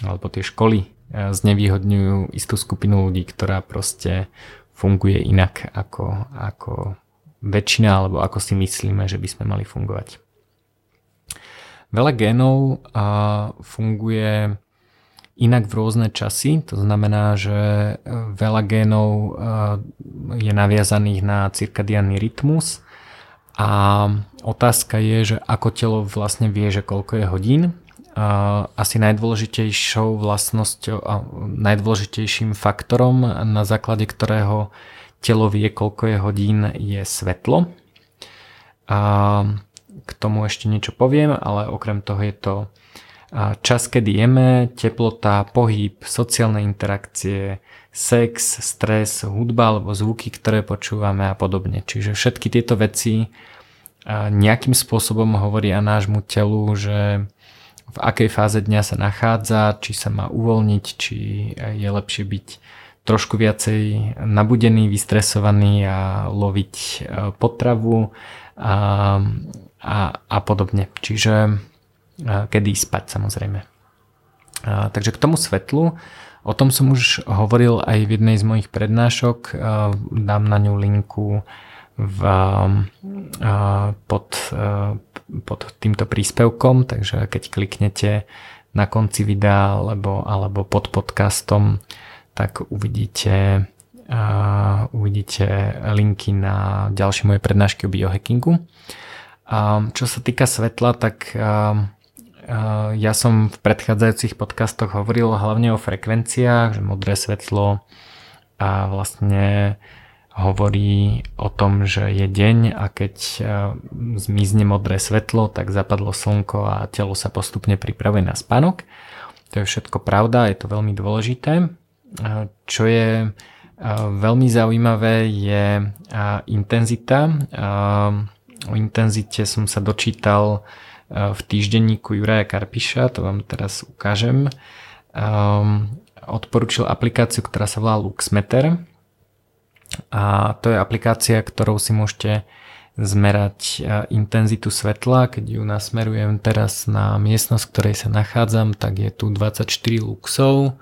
alebo tie školy znevýhodňujú istú skupinu ľudí, ktorá proste funguje inak ako, ako väčšina, alebo ako si myslíme, že by sme mali fungovať. Veľa génov funguje inak v rôzne časy, to znamená, že veľa génov je naviazaných na cirkadiánny rytmus a otázka je, že ako telo vlastne vie, že koľko je hodín. Asi najdôležitejšou vlastnosťou a najdôležitejším faktorom, na základe ktorého telo vie, koľko je hodín, je svetlo. K tomu ešte niečo poviem, ale okrem toho je to čas, kedy jeme, teplota, pohyb, sociálne interakcie, sex, stres, hudba alebo zvuky, ktoré počúvame a podobne. Čiže všetky tieto veci nejakým spôsobom hovoria nášmu telu, že v akej fáze dňa sa nachádza, či sa má uvoľniť, či je lepšie byť trošku viacej nabudený, vystresovaný a loviť potravu a, a, a podobne. Čiže kedy spať, samozrejme. A, takže k tomu svetlu, o tom som už hovoril aj v jednej z mojich prednášok, a, dám na ňu linku v, a, pod, a, pod týmto príspevkom, takže keď kliknete na konci videa alebo, alebo pod podcastom, tak uvidíte, uh, uvidíte linky na ďalšie moje prednášky o biohackingu. Um, čo sa týka svetla, tak um, uh, ja som v predchádzajúcich podcastoch hovoril hlavne o frekvenciách, že modré svetlo a vlastne hovorí o tom, že je deň a keď uh, zmizne modré svetlo, tak zapadlo slnko a telo sa postupne pripravuje na spánok. To je všetko pravda, je to veľmi dôležité. Uh, čo je uh, veľmi zaujímavé je uh, intenzita. Uh, O intenzite som sa dočítal v týždenníku Juraja Karpiša, to vám teraz ukážem. Um, odporúčil aplikáciu, ktorá sa volá Luxmeter. A to je aplikácia, ktorou si môžete zmerať intenzitu svetla. Keď ju nasmerujem teraz na miestnosť, v ktorej sa nachádzam, tak je tu dvadsaťštyri luxov.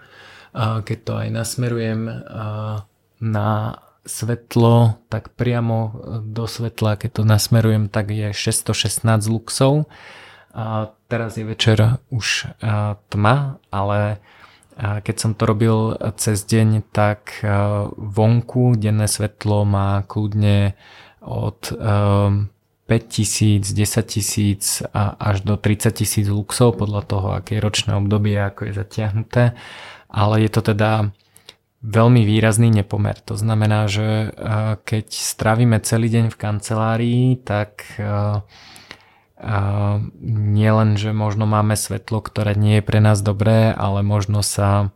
Keď to aj nasmerujem na svetlo, tak priamo do svetla, keď to nasmerujem, tak je šesťstošestnásť luxov. A teraz je večer už tma, ale keď som to robil cez deň, tak vonku denné svetlo má kľudne od päťtisíc, desaťtisíc až do tridsaťtisíc luxov, podľa toho, aké je ročné obdobie, ako je zatiahnuté. Ale je to teda veľmi výrazný nepomer. To znamená, že keď strávime celý deň v kancelárii, tak nie len, že možno máme svetlo, ktoré nie je pre nás dobré, ale možno sa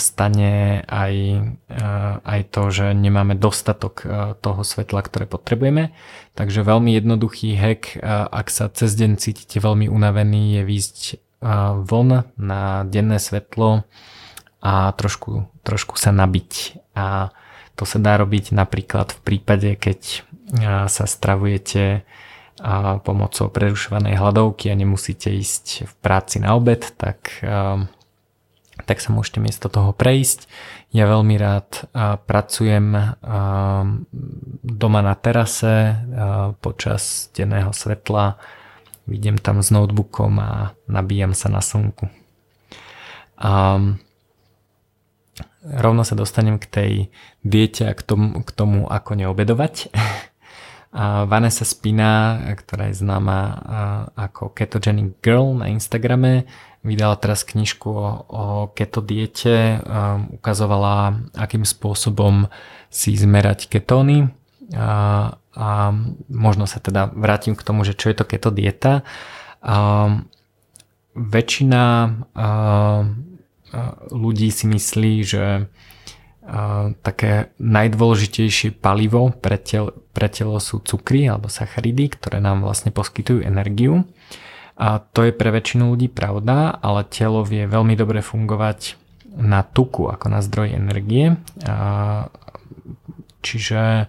stane aj, aj to, že nemáme dostatok toho svetla, ktoré potrebujeme. Takže veľmi jednoduchý hack, ak sa cez deň cítite veľmi unavený, je výjsť von na denné svetlo a trošku, trošku sa nabiť. A to sa dá robiť napríklad v prípade, keď sa stravujete pomocou prerušovanej hladovky a nemusíte ísť v práci na obed, tak, tak sa môžete miesto toho prejsť. Ja veľmi rád pracujem doma na terase počas denného svetla, idem tam s notebookom a nabíjam sa na slnku. A rovno sa dostanem k tej diete a k tomu, k tomu ako neobedovať. A Vanessa Spina, ktorá je známa ako Ketogenic Girl na Instagrame, vydala teraz knižku o, o keto diete, um, ukazovala, akým spôsobom si zmerať ketóny. A, a možno sa teda vrátim k tomu, že čo je to keto dieta. Um, väčšina um, ľudí si myslí, že také najdôležitejšie palivo pre telo, pre telo sú cukry alebo sacharidy, ktoré nám vlastne poskytujú energiu. A to je pre väčšinu ľudí pravda, ale telo vie veľmi dobre fungovať na tuku ako na zdroj energie. A čiže a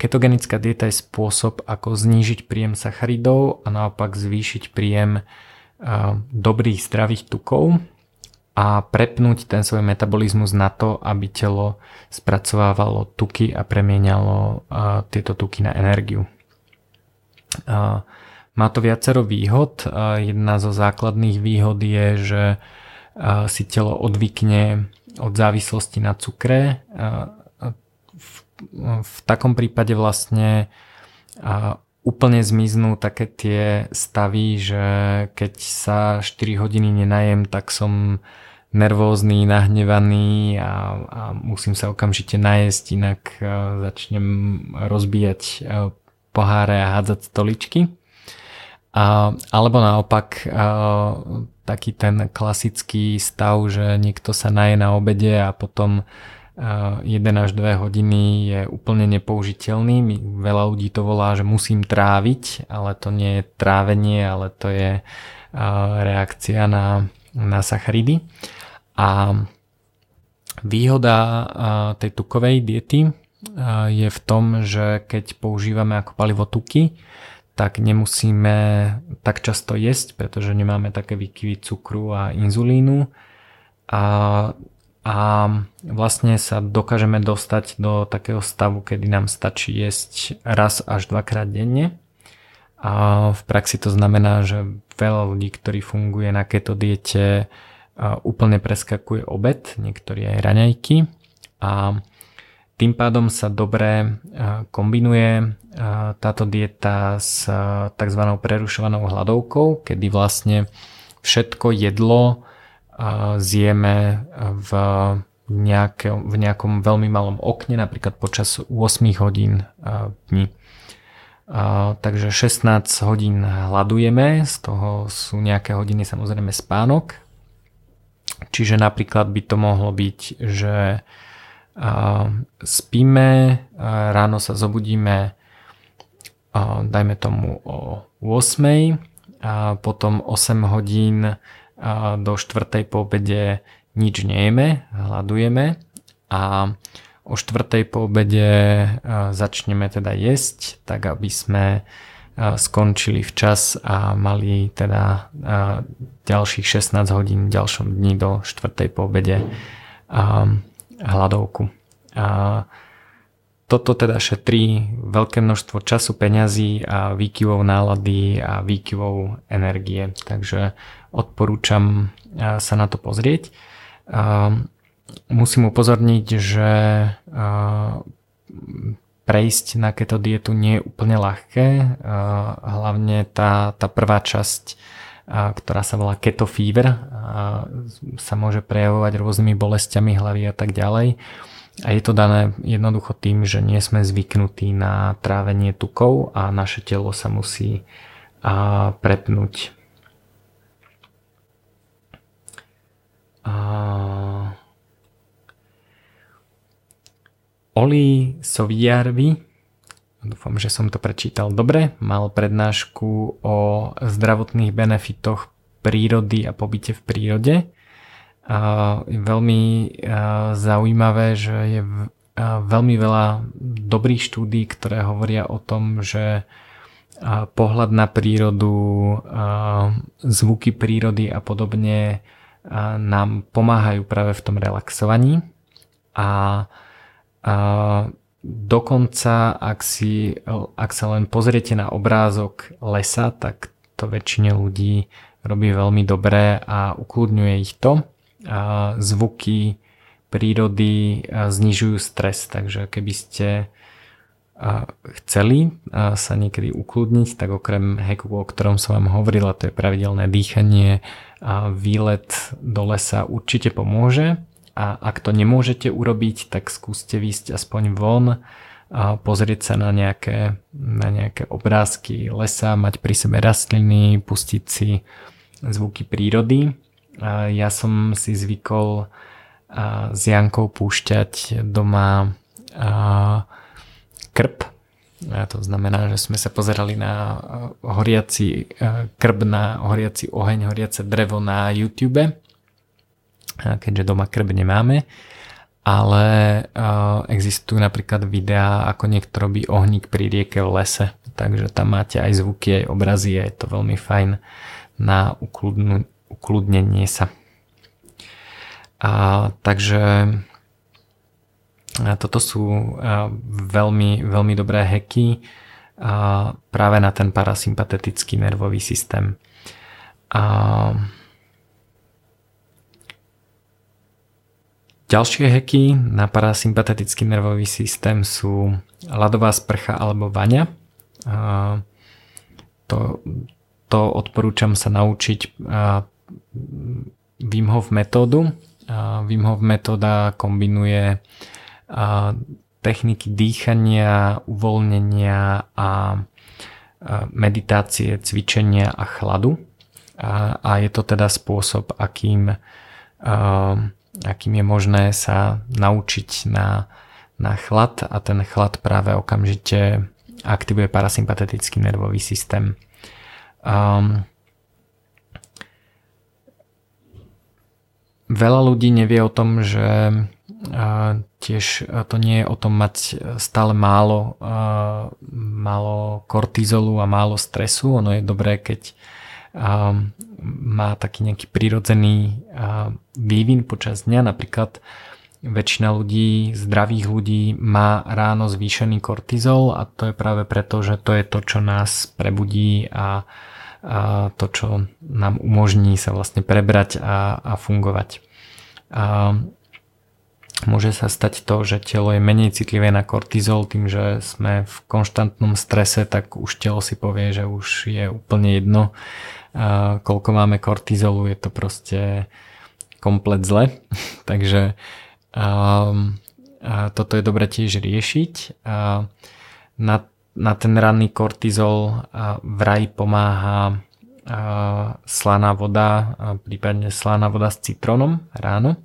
ketogenická dieta je spôsob, ako znížiť príjem sacharidov a naopak zvýšiť príjem dobrých zdravých tukov a prepnúť ten svoj metabolizmus na to, aby telo spracovávalo tuky a premieňalo tieto tuky na energiu. Má to viacero výhod. Jedna zo základných výhod je, že si telo odvykne od závislosti na cukre. V, v takom prípade vlastne úplne zmiznú také tie stavy, že keď sa štyri hodiny nenajem, tak som nervózny, nahnevaný a, a musím sa okamžite najesť, inak začnem rozbíjať poháre a hádzať stoličky. A, alebo naopak a, taký ten klasický stav, že niekto sa naje na obede a potom jeden až dve hodiny je úplne nepoužiteľný. Veľa ľudí to volá, že musím tráviť, ale to nie je trávenie, ale to je reakcia na, na sacharidy. A výhoda tej tukovej diety je v tom, že keď používame ako palivo tuky, tak nemusíme tak často jesť, pretože nemáme také výkyvy cukru a inzulínu. A a vlastne sa dokážeme dostať do takého stavu, kedy nám stačí jesť raz až dvakrát denne. A v praxi to znamená, že veľa ľudí, ktorí funguje na keto diete, úplne preskakuje obed, niektorí aj raňajky, a tým pádom sa dobre kombinuje táto dieta s tzv. Prerušovanou hladovkou, kedy vlastne všetko jedlo zjeme v nejakom, v nejakom veľmi malom okne, napríklad počas osem hodín dní. Takže šestnásť hodín hladujeme, z toho sú nejaké hodiny samozrejme spánok. Čiže napríklad by to mohlo byť, že spíme, ráno sa zobudíme, dajme tomu o ôsmej, a potom osem hodín do štvrtej po obede nič nejeme, hladujeme, a o štvrtej po obede začneme teda jesť, tak aby sme skončili včas a mali teda ďalších šestnásť hodín v ďalšom dni do štvrtej po obede hladovku. A toto teda šetrí veľké množstvo času, peňazí a výkyvov nálady a výkyvov energie. Takže odporúčam sa na to pozrieť. A musím upozorniť, že prejsť na keto dietu nie je úplne ľahké. A hlavne tá, tá prvá časť, ktorá sa volá keto fever, sa môže prejavovať rôznymi bolestiami hlavy a tak ďalej. A je to dané jednoducho tým, že nie sme zvyknutí na trávenie tukov a naše telo sa musí prepnúť. Oli Soviarvi, dúfam, že som to prečítal dobre, mal prednášku o zdravotných benefitoch prírody a pobyte v prírode. Je veľmi zaujímavé, že je veľmi veľa dobrých štúdií, ktoré hovoria o tom, že pohľad na prírodu, zvuky prírody a podobne nám pomáhajú práve v tom relaxovaní. A dokonca, ak, si, ak sa len pozriete na obrázok lesa, tak to väčšine ľudí robí veľmi dobre a ukľudňuje ich to. A zvuky prírody znižujú stres, takže keby ste chceli sa niekedy ukľudniť, tak okrem hacku, o ktorom som vám hovorila, to je pravidelné dýchanie, a výlet do lesa určite pomôže. A ak to nemôžete urobiť, tak skúste výjsť aspoň von a pozrieť sa na nejaké, na nejaké obrázky lesa, mať pri sebe rastliny, pustiť si zvuky prírody. A ja som si zvykol a s Jankou púšťať doma a krb. A to znamená, že sme sa pozerali na horiaci krb, na horiaci oheň, horiace drevo na YouTube. Keďže doma krb nemáme, ale existujú napríklad videá, ako niekto robí ohník pri rieke v lese, takže tam máte aj zvuky, aj obrazy, je to veľmi fajn na ukludnu, ukludnenie sa. A, takže a toto sú a, veľmi, veľmi dobré hacky a, práve na ten parasympatetický nervový systém. A ďalšie hacky na parasympatetický nervový systém sú ľadová sprcha alebo vaňa. To, to odporúčam sa naučiť Wim Hof metódu. Wim Hof metóda kombinuje techniky dýchania, uvoľnenia a meditácie, cvičenia a chladu. A, a je to teda spôsob, akým akým je možné sa naučiť na, na chlad, a ten chlad práve okamžite aktivuje parasympatetický nervový systém. Um, veľa ľudí nevie o tom, že uh, tiež to nie je o tom mať stále málo, uh, málo kortizolu a málo stresu. Ono je dobré, keď má taký nejaký prirodzený vývin počas dňa. Napríklad väčšina ľudí, zdravých ľudí, má ráno zvýšený kortizol, a to je práve preto, že to je to, čo nás prebudí a to, čo nám umožní sa vlastne prebrať a, a fungovať. A môže sa stať to, že telo je menej citlivé na kortizol, tým, že sme v konštantnom strese, tak už telo si povie, že už je úplne jedno, a koľko máme kortizolu, je to proste komplet zle. Takže a, a toto je dobre tiež riešiť. A na Na ten ranný kortizol vraj pomáha slaná voda, prípadne slaná voda s citrónom ráno.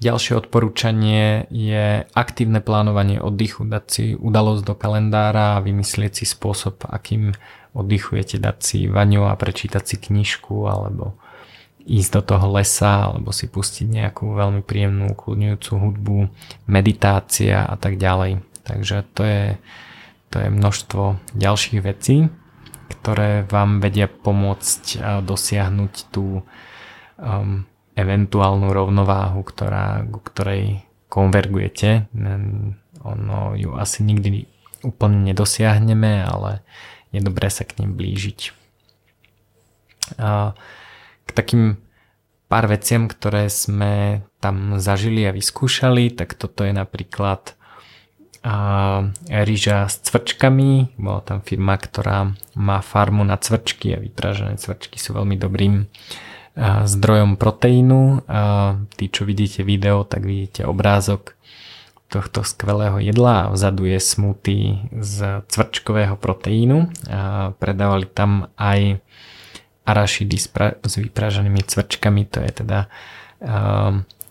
Ďalšie odporúčanie je aktívne plánovanie oddychu, dať si udalosť do kalendára a vymyslieť si spôsob, akým oddychujete, dať si vaňu a prečítať si knižku, alebo ísť do toho lesa, alebo si pustiť nejakú veľmi príjemnú, ukludňujúcu hudbu, meditácia a tak ďalej. Takže to je, to je množstvo ďalších vecí, ktoré vám vedia pomôcť dosiahnuť tú um, eventuálnu rovnováhu, ktorá, ku ktorej konvergujete. Ono ju asi nikdy úplne nedosiahneme, ale je dobré sa k nim blížiť. A k takým pár veciam, ktoré sme tam zažili a vyskúšali, tak toto je napríklad a ryža s cvrčkami. Bola tam firma, ktorá má farmu na cvrčky a vypražené cvrčky sú veľmi dobrým zdrojom proteínu. Tí, čo vidíte video, tak vidíte obrázok tohto skvelého jedla a vzadu je smoothie z cvrčkového proteínu. A predávali tam aj arašidy s vypraženými cvrčkami, to je teda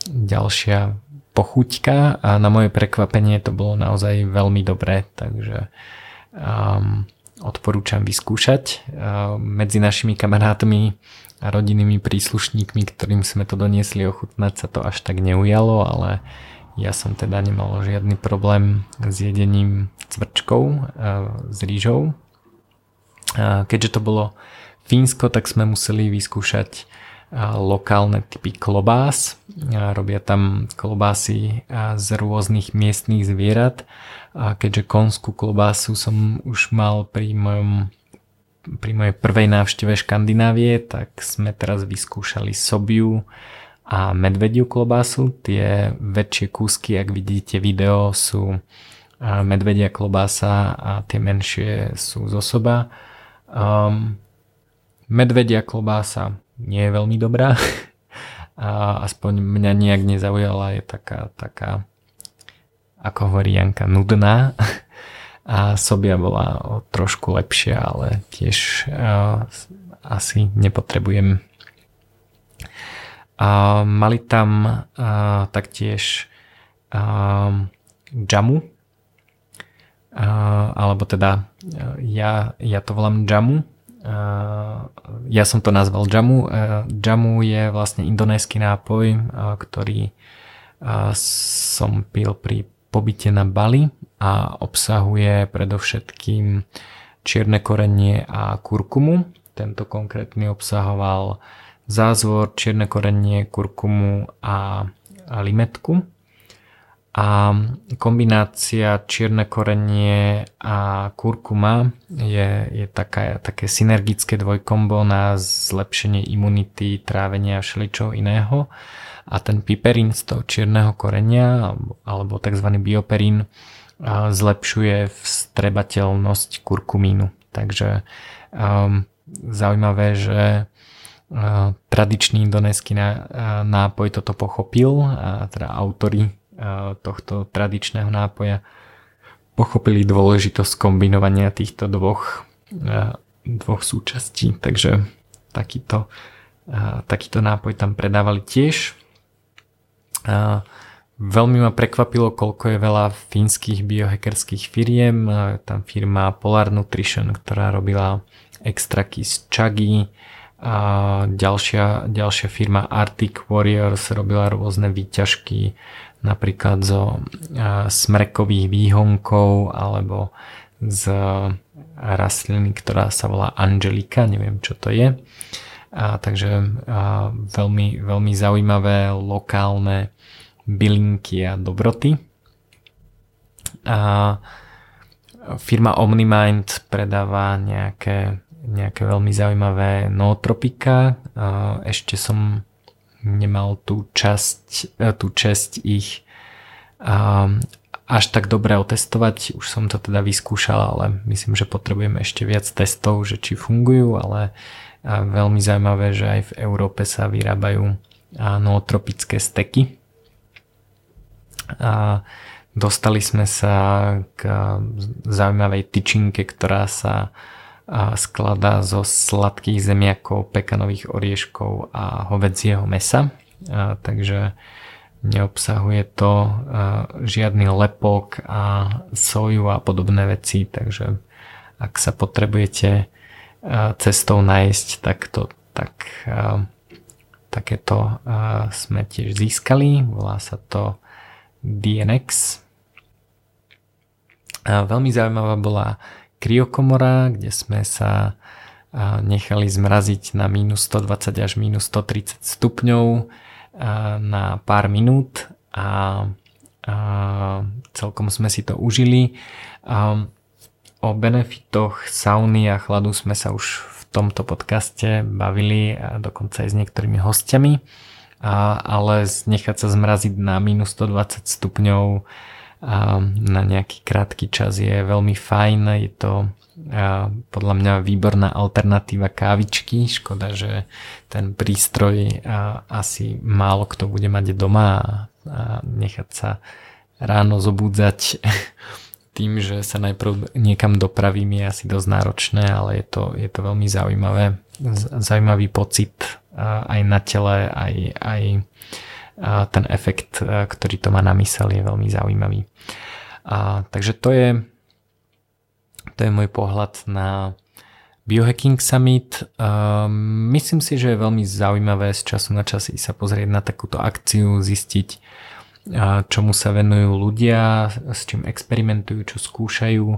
ďalšia pochuťka a na moje prekvapenie to bolo naozaj veľmi dobré, takže um, odporúčam vyskúšať. Um, medzi našimi kamarátmi a rodinnými príslušníkmi, ktorým sme to doniesli ochutnať, sa to až tak neujalo, ale ja som teda nemal žiadny problém s jedením cvrčkov, uh, s rýžou. Uh, keďže to bolo Fínsko, tak sme museli vyskúšať lokálne typy klobás. Robia tam klobásy z rôznych miestnych zvierat. A keďže konskú klobásu som už mal pri, mojom, pri mojej prvej návšteve Škandinávie, tak sme teraz vyskúšali sobiu a medvediu klobásu. Tie väčšie kúsky, ak vidíte video, sú medvedia klobása a tie menšie sú zo soba. Um, medvedia klobása nie je veľmi dobrá a aspoň mňa nejak nezaujala, je taká, taká ako hovorí Janka, nudná a sobia bola o trošku lepšia, ale tiež uh, asi nepotrebujem. Uh, mali tam uh, taktiež uh, džamu uh, alebo teda uh, ja, ja to volám džamu. Ja som to nazval džamu. Džamu je vlastne indonésky nápoj, ktorý som pil pri pobyte na Bali a obsahuje predovšetkým čierne korenie a kurkumu. Tento konkrétny obsahoval zázvor, čierne korenie, kurkumu a limetku. A kombinácia čierne korenie a kurkuma je, je taká, také synergické dvojkombo na zlepšenie imunity, trávenia a všeličoho iného. A ten piperín z toho čierneho korenia alebo tzv. Bioperín zlepšuje vstrebateľnosť kurkumínu. Takže um, zaujímavé, že uh, tradičný indonésky nápoj toto pochopil, a teda autori tohto tradičného nápoja pochopili dôležitosť kombinovania týchto dvoch, dvoch súčastí. Takže takýto, takýto nápoj tam predávali tiež. Veľmi ma prekvapilo, koľko je veľa fínskych biohackerských firiem. Je tam firma Polar Nutrition, ktorá robila extraky z čagi. A ďalšia, ďalšia firma Arctic Warriors robila rôzne výťažky napríklad zo smrekových výhonkov alebo z rastliny, ktorá sa volá Angelika, neviem čo to je. A, takže a, veľmi, veľmi zaujímavé lokálne bylinky a dobroty. A, a Firma Omnimind predáva nejaké, nejaké veľmi zaujímavé nootropika. Ešte som nemal tú časť, tú časť ich až tak dobre otestovať. Už som to teda vyskúšal, ale myslím, že potrebujem ešte viac testov, že či fungujú, ale veľmi zaujímavé, že aj v Európe sa vyrábajú nootropické steky. A dostali sme sa k zaujímavej tyčinke, ktorá sa skladá zo sladkých zemiakov, pekanových orieškov a hovädzieho mäsa. A takže neobsahuje to žiadny lepok a soju a podobné veci, takže ak sa potrebujete cestou nájsť, tak to tak, takéto sme tiež získali. Volá sa to dé en iks. Veľmi zaujímavá bola kryokomora, kde sme sa nechali zmraziť na mínus stodvadsať až mínus stotridsať stupňov na pár minút a celkom sme si to užili. O benefitoch sauny a chladu sme sa už v tomto podcaste bavili, dokonca aj s niektorými hostiami, ale nechať sa zmraziť na mínus stodvadsať stupňov a na nejaký krátky čas je veľmi fajn. Je to podľa mňa výborná alternatíva kávičky. Škoda, že ten prístroj asi málo kto bude mať doma a nechať sa ráno zobúdzať tým, že sa najprv niekam dopravím, je asi dosť náročné, ale je to, je to veľmi zaujímavé. Zaujímavý pocit aj na tele, aj aj a ten efekt, ktorý to má na mysel, je veľmi zaujímavý. A, takže to je, to je môj pohľad na Biohacking Summit. A, myslím si, že je veľmi zaujímavé z času na čas ísť sa pozrieť na takúto akciu, zistiť, a, čomu sa venujú ľudia, s čím experimentujú, čo skúšajú. A,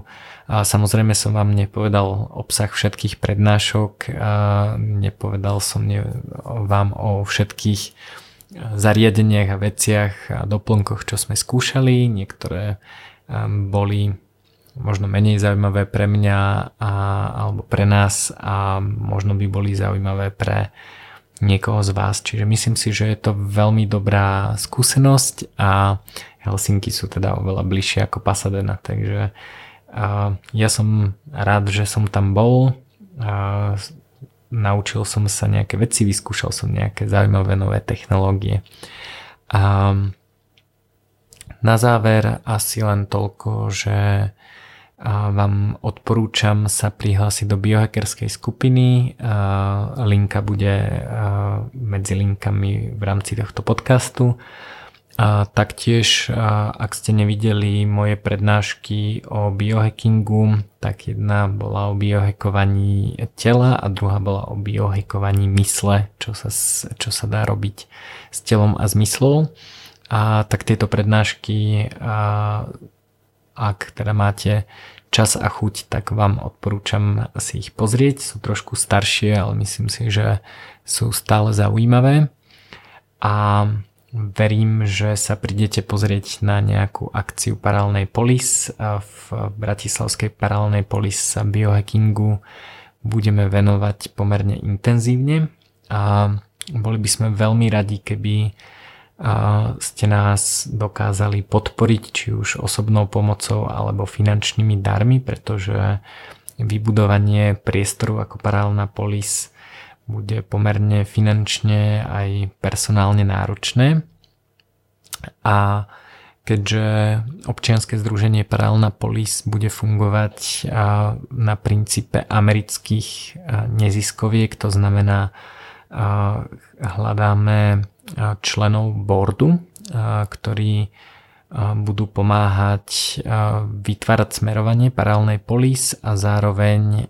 samozrejme som vám nepovedal obsah všetkých prednášok, a, nepovedal som ne, vám o všetkých zariadeniach a veciach a doplnkoch, čo sme skúšali. Niektoré boli možno menej zaujímavé pre mňa a, alebo pre nás a možno by boli zaujímavé pre niekoho z vás. Čiže myslím si, že je to veľmi dobrá skúsenosť a Helsinky sú teda oveľa bližšie ako Pasadena, takže a ja som rád, že som tam bol. A naučil som sa nejaké veci, vyskúšal som nejaké zaujímavé nové technológie. A na záver asi len toľko, že vám odporúčam sa prihlásiť do biohackerskej skupiny. Linka bude medzi linkami v rámci tohto podcastu. A taktiež, ak ste nevideli moje prednášky o biohackingu, tak jedna bola o biohackovaní tela a druhá bola o biohackovaní mysle, čo sa, čo sa dá robiť s telom a s myslou. A tak tieto prednášky, a, ak teda máte čas a chuť, tak vám odporúčam si ich pozrieť. Sú trošku staršie, ale myslím si, že sú stále zaujímavé. A verím, že sa prídete pozrieť na nejakú akciu Paralelnej Polis. V bratislavskej Paralelnej Polis sa biohackingu budeme venovať pomerne intenzívne a boli by sme veľmi radi, keby ste nás dokázali podporiť či už osobnou pomocou alebo finančnými darmi, pretože vybudovanie priestoru ako Paralelná Polis bude pomerne finančne aj personálne náročné. A keďže občianske združenie Paralelná Polis bude fungovať na princípe amerických neziskoviek, to znamená, hľadáme členov boardu, ktorí budú pomáhať vytvárať smerovanie Paralelnej Polis a zároveň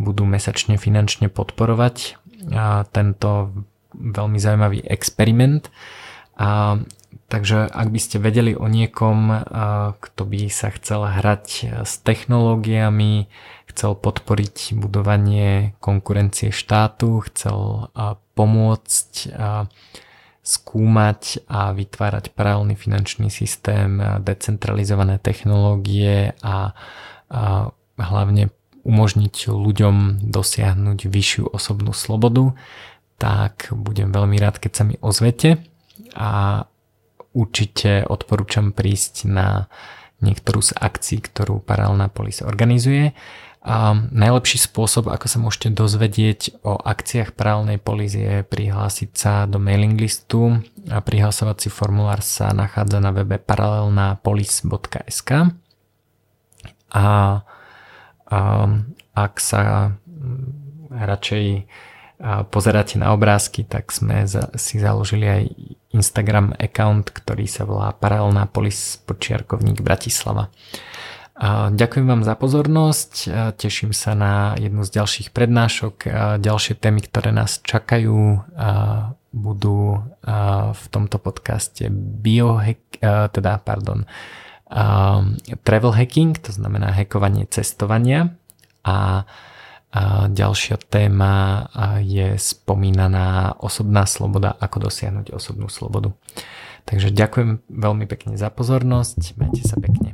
budú mesačne finančne podporovať tento veľmi zaujímavý experiment. A, takže ak by ste vedeli o niekom, a, kto by sa chcel hrať s technológiami, chcel podporiť budovanie konkurencie štátu, chcel a, pomôcť a, s skúmať a vytvárať paralelný finančný systém, decentralizované technológie a, a hlavne umožniť ľuďom dosiahnuť vyššiu osobnú slobodu, tak budem veľmi rád, keď sa mi ozvete a určite odporúčam prísť na niektorú z akcií, ktorú Paralelná Polis organizuje. A najlepší spôsob, ako sa môžete dozvedieť o akciách Paralelnej Polis, je prihlásiť sa do mailing listu a prihlasovací formulár sa nachádza na webe paralelnapolis bodka es ká. A, a ak sa radšej pozeráte na obrázky, tak sme si založili aj Instagram account, ktorý sa volá Paralelná Polis podčiarkovník Bratislava. Ďakujem vám za pozornosť, teším sa na jednu z ďalších prednášok. Ďalšie témy, ktoré nás čakajú, budú v tomto podcaste biohack, teda, pardon, travel hacking, to znamená hackovanie cestovania, a ďalšia téma je spomínaná osobná sloboda, ako dosiahnuť osobnú slobodu. Takže ďakujem veľmi pekne za pozornosť, majte sa pekne.